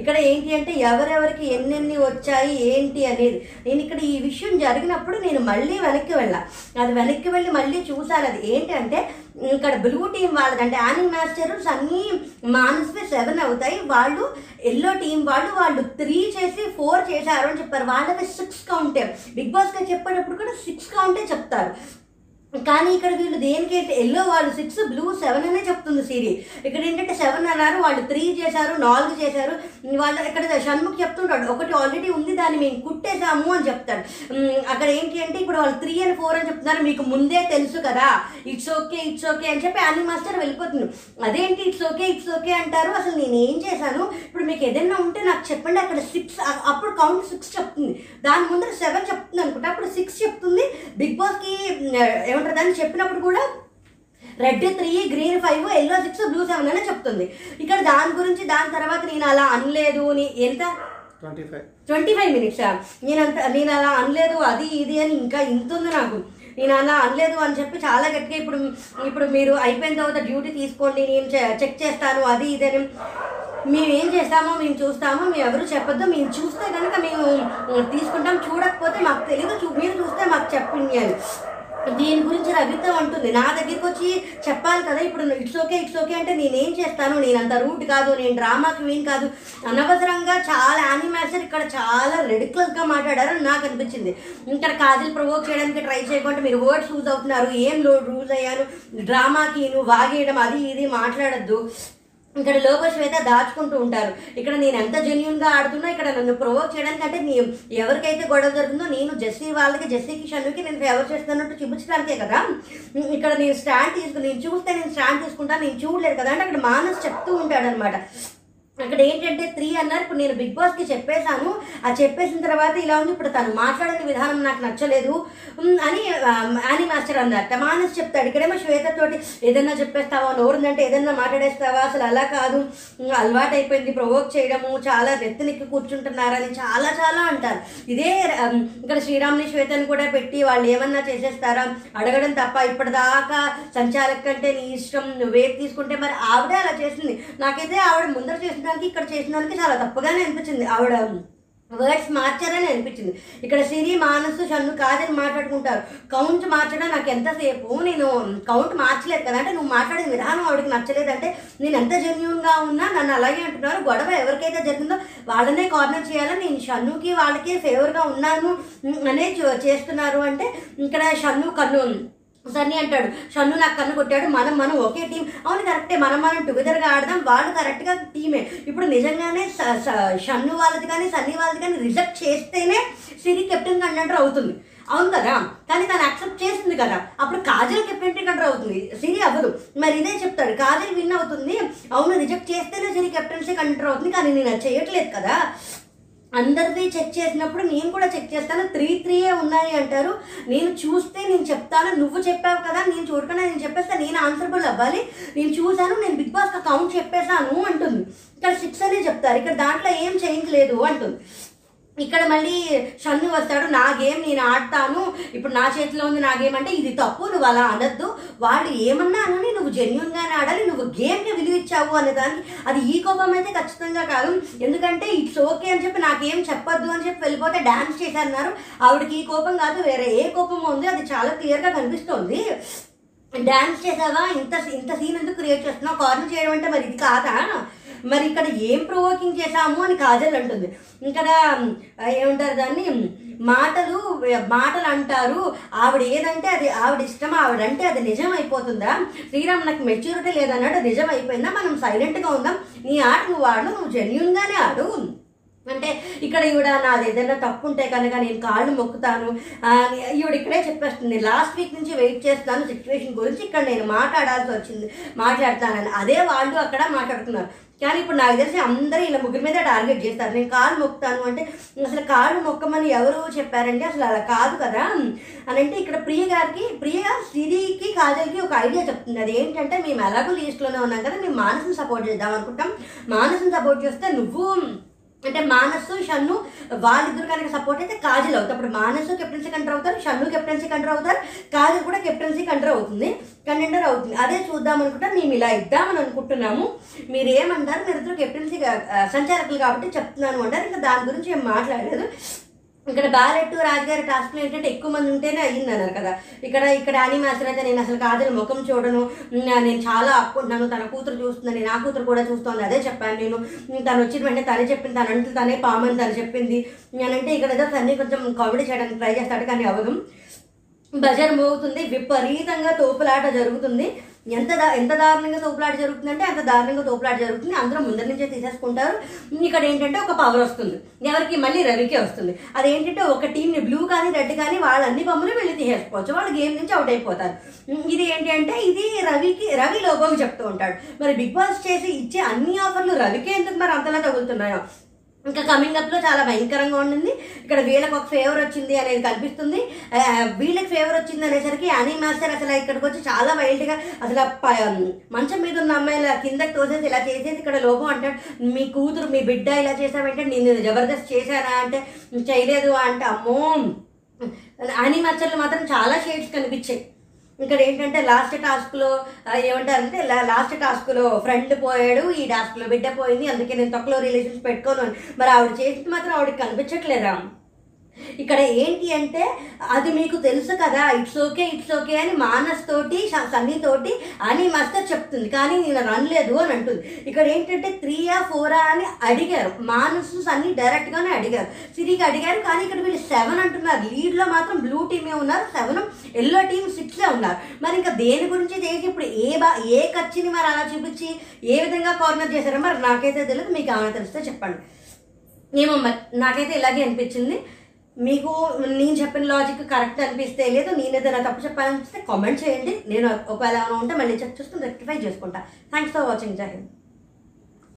ఇక్కడ ఏంటి అంటే ఎవరెవరికి ఎన్నెన్ని వచ్చాయి ఏంటి అనేది నేను ఇక్కడ ఈ విషయం జరిగినప్పుడు నేను మళ్ళీ వెనక్కి వెళ్ళా, అది వెనక్కి వెళ్ళి మళ్ళీ చూసాను. అది ఏంటి అంటే ఇక్కడ బ్లూ టీం వాళ్ళదంటే యానీ మాస్టర్ సన్నీ మానస్వి సెవెన్ అవుతాయి, వాళ్ళు ఎల్లో టీం వాళ్ళు వాళ్ళు త్రీ చేసి ఫోర్ చేశారు అని చెప్పారు, వాళ్ళకి సిక్స్ కౌంటే బిగ్ బాస్గా చెప్పేటప్పుడు కూడా సిక్స్ కౌంటే చెప్తారు. కానీ ఇక్కడ వీళ్ళు దేనికైతే ఎల్లో వాళ్ళు సిక్స్ బ్లూ సెవెన్ అనే చెప్తుంది సిరి. ఇక్కడ ఏంటంటే సెవెన్ అన్నారు, వాళ్ళు త్రీ చేశారు, నాలుగు చేశారు, వాళ్ళు ఇక్కడ షణ్ముఖ్ చెప్తుంటాడు ఒకటి ఆల్రెడీ ఉంది దాన్ని మేము కుట్టేశాము అని చెప్తాడు. అక్కడ ఏంటి అంటే ఇప్పుడు వాళ్ళు త్రీ అండ్ ఫోర్ అని చెప్తున్నారు, మీకు ముందే తెలుసు కదా, ఇట్స్ ఓకే ఇట్స్ ఓకే అని చెప్పి యానీ మాస్టర్ వెళ్ళిపోతుంది. అదేంటి ఇట్స్ ఓకే ఇట్స్ ఓకే అంటారు, అసలు నేను ఏం చేశాను, ఇప్పుడు మీకు ఏదైనా ఉంటే నాకు చెప్పండి, అక్కడ సిక్స్ అప్పుడు కౌంట్ సిక్స్ చెప్తుంది, దాని ముందర సెవెన్ చెప్తుంది అనుకుంటా, అప్పుడు సిక్స్ చెప్తుంది. బిగ్ బాస్కి అని చెప్పినప్పుడు కూడా red three green five yellow six blue seven అని చెప్తుంది. ఇక్కడ దాని గురించి దాని తర్వాత నేను అలా అనలేదు, ఎంత ట్వంటీ ఫైవ్ మినిట్సా నేను అంత నేను అలా అనలేదు అది ఇది అని ఇంకా ఇంత ఉంది నాకు, నేను అలా అనలేదు అని చెప్పి చాలా గట్టిగా ఇప్పుడు ఇప్పుడు మీరు అయిపోయిన తర్వాత డ్యూటీ తీసుకోండి, నేను చెక్ చేస్తాను అది ఇది అని, మేము ఏం చేస్తామో మేము చూస్తామో, మేము ఎవరు చెప్పొద్దు, మేము చూస్తే కనుక మేము తీసుకుంటాం, చూడకపోతే మాకు తెలియదు, మీరు చూస్తే మాకు చెప్పండి అని. దీని గురించి రవితో అంటుంది నా దగ్గరికి వచ్చి చెప్పాలి కదా, ఇప్పుడు ఇట్స్ ఓకే ఇట్స్ ఓకే అంటే నేనేం చేస్తాను, నేను అంత రూట్ కాదు, నేను డ్రామా క్వీన్ కాదు, అనవసరంగా చాలా యానీ మాస్టర్ ఇక్కడ చాలా రెడిక్యులస్గా మాట్లాడారని నాకు అనిపించింది. ఇక్కడ కాజల్ ప్రొవోక్ చేయడానికి ట్రై చేయకుండా మీరు వర్డ్స్ యూజ్ అవుతున్నారు, ఏం రూజ్ అయ్యాను డ్రామాకి నువ్వు వాగేయడం అది ఇది మాట్లాడద్దు ఇక్కడ లోకేష్ అయితే దాచుకుంటూ ఉంటారు. ఇక్కడ నేను ఎంత జెన్యున్గా ఆడుతున్నా ఇక్కడ నన్ను ప్రొవోక్ చేయడానికి, అంటే నీ ఎవరికైతే గొడవ జరుగుతుందో నేను జెస్సీ వాళ్ళకి, జెస్సీకి షన్నుకి నేను ఫేవర్ చేస్తున్నట్టు చూపించడానికే కదా ఇక్కడ నేను స్టాండ్ తీసుకుని, నేను చూస్తే నేను స్టాండ్ తీసుకుంటాను, నేను చూడలేదు కదా అంటే అక్కడ మానస్ చెప్తూ ఉంటాడు అనమాట. అక్కడ ఏంటంటే త్రీ అన్నారు, ఇప్పుడు నేను బిగ్ బాస్కి చెప్పేశాను, ఆ చెప్పేసిన తర్వాత ఇలా ఉంది, ఇప్పుడు తను మాట్లాడిన విధానం నాకు నచ్చలేదు అని అని మాస్టర్ అన్నారు. మానస్ చెప్తాడు. ఇక్కడేమో శ్వేతతోటి ఏదన్నా చెప్పేస్తావా, నోరుందంటే ఏదన్నా మాట్లాడేస్తావా, అసలు అలా కాదు, అలవాటు అయిపోయింది ప్రొవోక్ చేయడము, చాలా రెత్తనెక్కి కూర్చుంటున్నారని చాలా చాలా అంటారు. ఇదే ఇక్కడ శ్రీరామ్ని శ్వేతని కూడా పెట్టి వాళ్ళు ఏమన్నా చేసేస్తారా అడగడం తప్ప, ఇప్పటిదాకా సంచాలక్ కంటే నీ ఇష్టం నువ్వే తీసుకుంటే, మరి ఆవిడే అలా చేసింది. నాకైతే ఆవిడ ముందర చేసిన ఇక్కడ చేసిన వాళ్ళకి చాలా తప్పుగానే అనిపించింది, ఆవిడ వర్డ్స్ మార్చారని అనిపించింది. ఇక్కడ సిరి, మానసు, షన్ను కాదని మాట్లాడుకుంటారు. కౌంట్ మార్చడం నాకు ఎంతసేపు, నేను కౌంట్ మార్చలేదు కదా, అంటే నువ్వు మాట్లాడే విధానం ఆవిడకి నచ్చలేదంటే నేను ఎంత జెన్యున్గా ఉన్నా నన్ను అలాగే అంటున్నారు. గొడవ ఎవరికైతే జరిగిందో వాళ్ళనే కార్నర్ చేయాలని నేను షన్నుకి వాళ్ళకి ఫేవర్గా ఉన్నాను అనే చేస్తున్నారు. అంటే ఇక్కడ షన్ను కన్ను సన్నీ అంటాడు, షన్ను నాకు కన్ను కొట్టాడు, మనం మనం ఒకే టీం, అవును కరెక్టే, మనం మనం టుగెదర్గా ఆడదాం, వాళ్ళు కరెక్ట్గా టీమే. ఇప్పుడు నిజంగానే షన్ను వాళ్ళది కానీ సన్నీ వాళ్ళది కానీ రిజెక్ట్ చేస్తేనే సిరి కెప్టెన్ కండక్టర్ అవుతుంది, అవును కదా, కానీ తను యాక్సెప్ట్ చేసింది కదా, అప్పుడు కాజల్ కెప్టెన్ కండక్టర్ అవుతుంది, సిరి అవ్వదు. మరి ఇదే చెప్తాడు, కాజల్ విన్ అవుతుంది, అవును రిజెక్ట్ చేస్తేనే సిరి కెప్టెన్సీ కండక్టర్ అవుతుంది, కానీ నేను అది చేయట్లేదు కదా, అందరిది చెక్ చేసినప్పుడు నేను కూడా చెక్ చేస్తాను, త్రీ త్రీయే ఉన్నాయి అంటారు. నేను చూస్తే నేను చెప్తాను, నువ్వు చెప్పావు కదా, నేను చూడకుండా నేను చెప్పేస్తాను, నేను ఆన్సరబుల్ అవ్వాలి, నేను చూశాను, నేను బిగ్ బాస్ అకౌంట్ చెప్పేశాను అంటుంది. ఇక్కడ సిక్స్ అనే చెప్తారు, ఇక్కడ దాంట్లో ఏం చేంజ్ లేదు అంటుంది. ఇక్కడ మళ్ళీ షన్ను వస్తాడు, నా గేమ్ నేను ఆడతాను, ఇప్పుడు నా చేతిలో ఉంది నా గేమ్ అంటే, ఇది తప్పు, నువ్వు అలా అనొద్దు, వాళ్ళు ఏమన్నా అనని నువ్వు జెన్యున్గానే ఆడాలి, నువ్వు గేమ్ని విలువ ఇచ్చావు అనేదానికి అది ఈ కోపం అయితే ఖచ్చితంగా కాదు, ఎందుకంటే ఇట్స్ ఓకే అని చెప్పి నాకేం చెప్పొద్దు అని చెప్పి వెళ్ళిపోతే డాన్స్ చేశారన్నారు. ఆవిడకి ఈ కోపం కాదు వేరే ఏ కోపమో ఉంది, అది చాలా క్లియర్గా కనిపిస్తోంది. డాన్స్ చేసావా, ఇంత ఇంత సీన్ ఎందుకు క్రియేట్ చేస్తున్నావు, కార్నర్ చేయడం అంటే మరి ఇది కాదా, మరి ఇక్కడ ఏం ప్రొవోకింగ్ చేశాము అని కాజల్ అంటుంది. ఇక్కడ ఏమంటారు దాన్ని, మాటలు మాటలు అంటారు, ఆవిడ ఏదంటే అది ఆవిడ ఇష్టం, ఆవిడంటే అది నిజం అయిపోతుందా, శ్రీరామ్ నాకు మెచ్యూరిటీ లేదన్నాడు, నిజం అయిపోయిందా, మనం సైలెంట్గా ఉందాం, నీ ఆట నువ్వు ఆడు, నువ్వు జెన్యున్గానే ఆడు. అంటే ఇక్కడ ఈవిడ నాది ఏదైనా తప్పు ఉంటే కనుక నేను కాళ్ళు మొక్కుతాను, ఈవిడ ఇక్కడే చెప్పేస్తుంది, లాస్ట్ వీక్ నుంచి వెయిట్ చేస్తాను సిచ్యువేషన్ గురించి, ఇక్కడ నేను మాట్లాడాల్సి వచ్చింది మాట్లాడతానని, అదే వాళ్ళు అక్కడ మాట్లాడుతున్నారు. కానీ ఇప్పుడు నాకు తెలిసి అందరూ ఇలా ముగ్గురి మీద టార్గెట్ చేస్తారు, నేను కాళ్ళు మొక్కుతాను అంటే అసలు కాళ్ళు మొక్కమని ఎవరు చెప్పారంటే అసలు అలా కాదు కదా అని. అంటే ఇక్కడ ప్రియ గారికి, ప్రియ సిరికి కాజల్కి ఒక ఐడియా చెప్తుంది, అది ఏంటంటే మేము ఎలాగో లీస్ట్లోనే ఉన్నాం కదా, మేము మానసుని సపోర్ట్ చేద్దాం అనుకుంటాం, మానసుని సపోర్ట్ చేస్తే నువ్వు అంటే మానసు షన్ను వాళ్ళిద్దరు కనుక సపోర్ట్ అయితే కాజల్ అవుతారు, అప్పుడు మానసు కెప్టెన్సీ కంటర్ అవుతారు, షన్ను కెప్టెన్సీ కంటర్ అవుతారు, కాజల్ కూడా కెప్టెన్సీ కంటర్ అవుతుంది కంటెండర్ అవుతుంది. అదే చూద్దాం అనుకుంటా, మేము ఇలా ఇద్దామని అనుకుంటున్నాము, మీరు ఏమంటారు, మీరు ఇద్దరు కెప్టెన్సీ సంచాలకులు కాబట్టి చెప్తున్నాను అంటారు. ఇంకా దాని గురించి ఏం మాట్లాడలేదు. ఇక్కడ బాలెట్ రాజుగారి టాస్క్లు ఏంటంటే ఎక్కువ మంది ఉంటేనే అయ్యింది అన్నారు కదా, ఇక్కడ ఇక్కడ అని మాస్టర్ అయితే నేను అసలు కాజల్ ముఖం చూడను, నేను చాలా అప్పుకుంటున్నాను, తన కూతురు చూస్తుందని, నా కూతురు కూడా చూస్తుంది, అదే చెప్పాను నేను, తను వచ్చిన వెంటనే తనే చెప్పింది, తన అంటే తనే పామని తను చెప్పింది నేనంటే, ఇక్కడ ఏదో తన్ని కొంచెం కామెడీ చేయడానికి ట్రై చేస్తాడు కానీ అవ్వదు. బజార్ మోగుతుంది, విపరీతంగా తోపులాట జరుగుతుంది, ఎంత దా ఎంత దారుణంగా తోపులాట జరుగుతుందంటే అంత దారుణంగా తోపులాట జరుగుతుంది, అందరూ ముందరి నుంచే తీసేసుకుంటారు. ఇక్కడ ఏంటంటే ఒక పవర్ వస్తుంది ఎవరికి, మళ్ళీ రవికే వస్తుంది, అదేంటంటే ఒక టీంని బ్లూ కానీ రెడ్ కానీ వాళ్ళ అన్ని బొమ్మలు వెళ్ళి తీసేసుకోవచ్చు, వాళ్ళు గేమ్ నుంచి అవుట్ అయిపోతారు. ఇది ఏంటి అంటే ఇది రవికి, రవి లోగోకి చెప్తూ ఉంటాడు. మరి బిగ్ బాస్ చేసి ఇచ్చే అన్ని ఆఫర్లు రవికే ఎందుకు మరి అంతలా తగులుతున్నాయో. ఇంకా కమింగ్ అప్లో చాలా భయంకరంగా ఉండింది. ఇక్కడ వీళ్ళకి ఒక ఫేవర్ వచ్చింది అనేది కనిపిస్తుంది, వీళ్ళకి ఫేవర్ వచ్చింది అనేసరికి అని మాస్టర్ అసలు ఇక్కడికి వచ్చి చాలా వైల్డ్గా అసలు మంచం మీద ఉన్న అమ్మాయిలా కిందకి తోసేసి ఇలా చేసేసి ఇక్కడ లోపం అంటాడు, మీ కూతురు మీ బిడ్డ ఇలా చేసామంటే నేను జబర్దస్త్ చేశానా అంటే చేయలేదు అంటే, అమ్మో అని మాస్టర్లు మాత్రం చాలా షేడ్స్ కనిపించాయి. ఇక్కడ ఏంటంటే లాస్ట్ టాస్క్లో ఏమంటారంటే లాస్ట్ టాస్క్లో ఫ్రెండ్ పోయాడు, ఈ టాస్క్లో బిడ్డ పోయింది, అందుకే నేను తక్కువ రిలేషన్స్ పెట్టుకోను, మరి ఆవిడ చేసింది మాత్రం ఆవిడకి కనిపించట్లేదా, ఇక్కడ ఏంటి అంటే అది మీకు తెలుసు కదా, ఇట్స్ ఓకే ఇట్స్ ఓకే అని మానస్ తోటి సన్నీ తోటి అని మాస్టర్ చెప్తుంది, కానీ నేను అనలేదు అని అంటుంది. ఇక్కడ ఏంటంటే త్రీయా ఫోరా అని అడిగారు, మానస్ సన్నీ డైరెక్ట్గానే అడిగారు, సిరికి అడిగారు, కానీ ఇక్కడ వీళ్ళు సెవెన్ అంటున్నారు. లీడ్లో మాత్రం బ్లూ టీమే ఉన్నారు సెవెన్, ఎల్లో టీమ్ సిక్స్లే ఉన్నారు. మరి ఇంకా దేని గురించి చేసి ఇప్పుడు ఏ బా ఏ ఖర్చుని మరి అలా చూపించి ఏ విధంగా కార్నర్ చేశారో మరి నాకైతే తెలియదు, మీకు ఏమైనా తెలిస్తే చెప్పండి. ఏమో మరి నాకైతే ఇలాగే అనిపించింది. మీకు నేను చెప్పిన లాజిక్ కరెక్ట్ అనిపిస్తే, లేదు నేనేదైనా తప్పు చెప్పాలనిపిస్తే కామెంట్ చేయండి. నేను ఒకవేళ ఏమైనా ఉంటే మళ్ళీ చెక్ చేసుకుని రెక్టిఫై చేసుకుంటా. Thanks for watching. జై హింద్.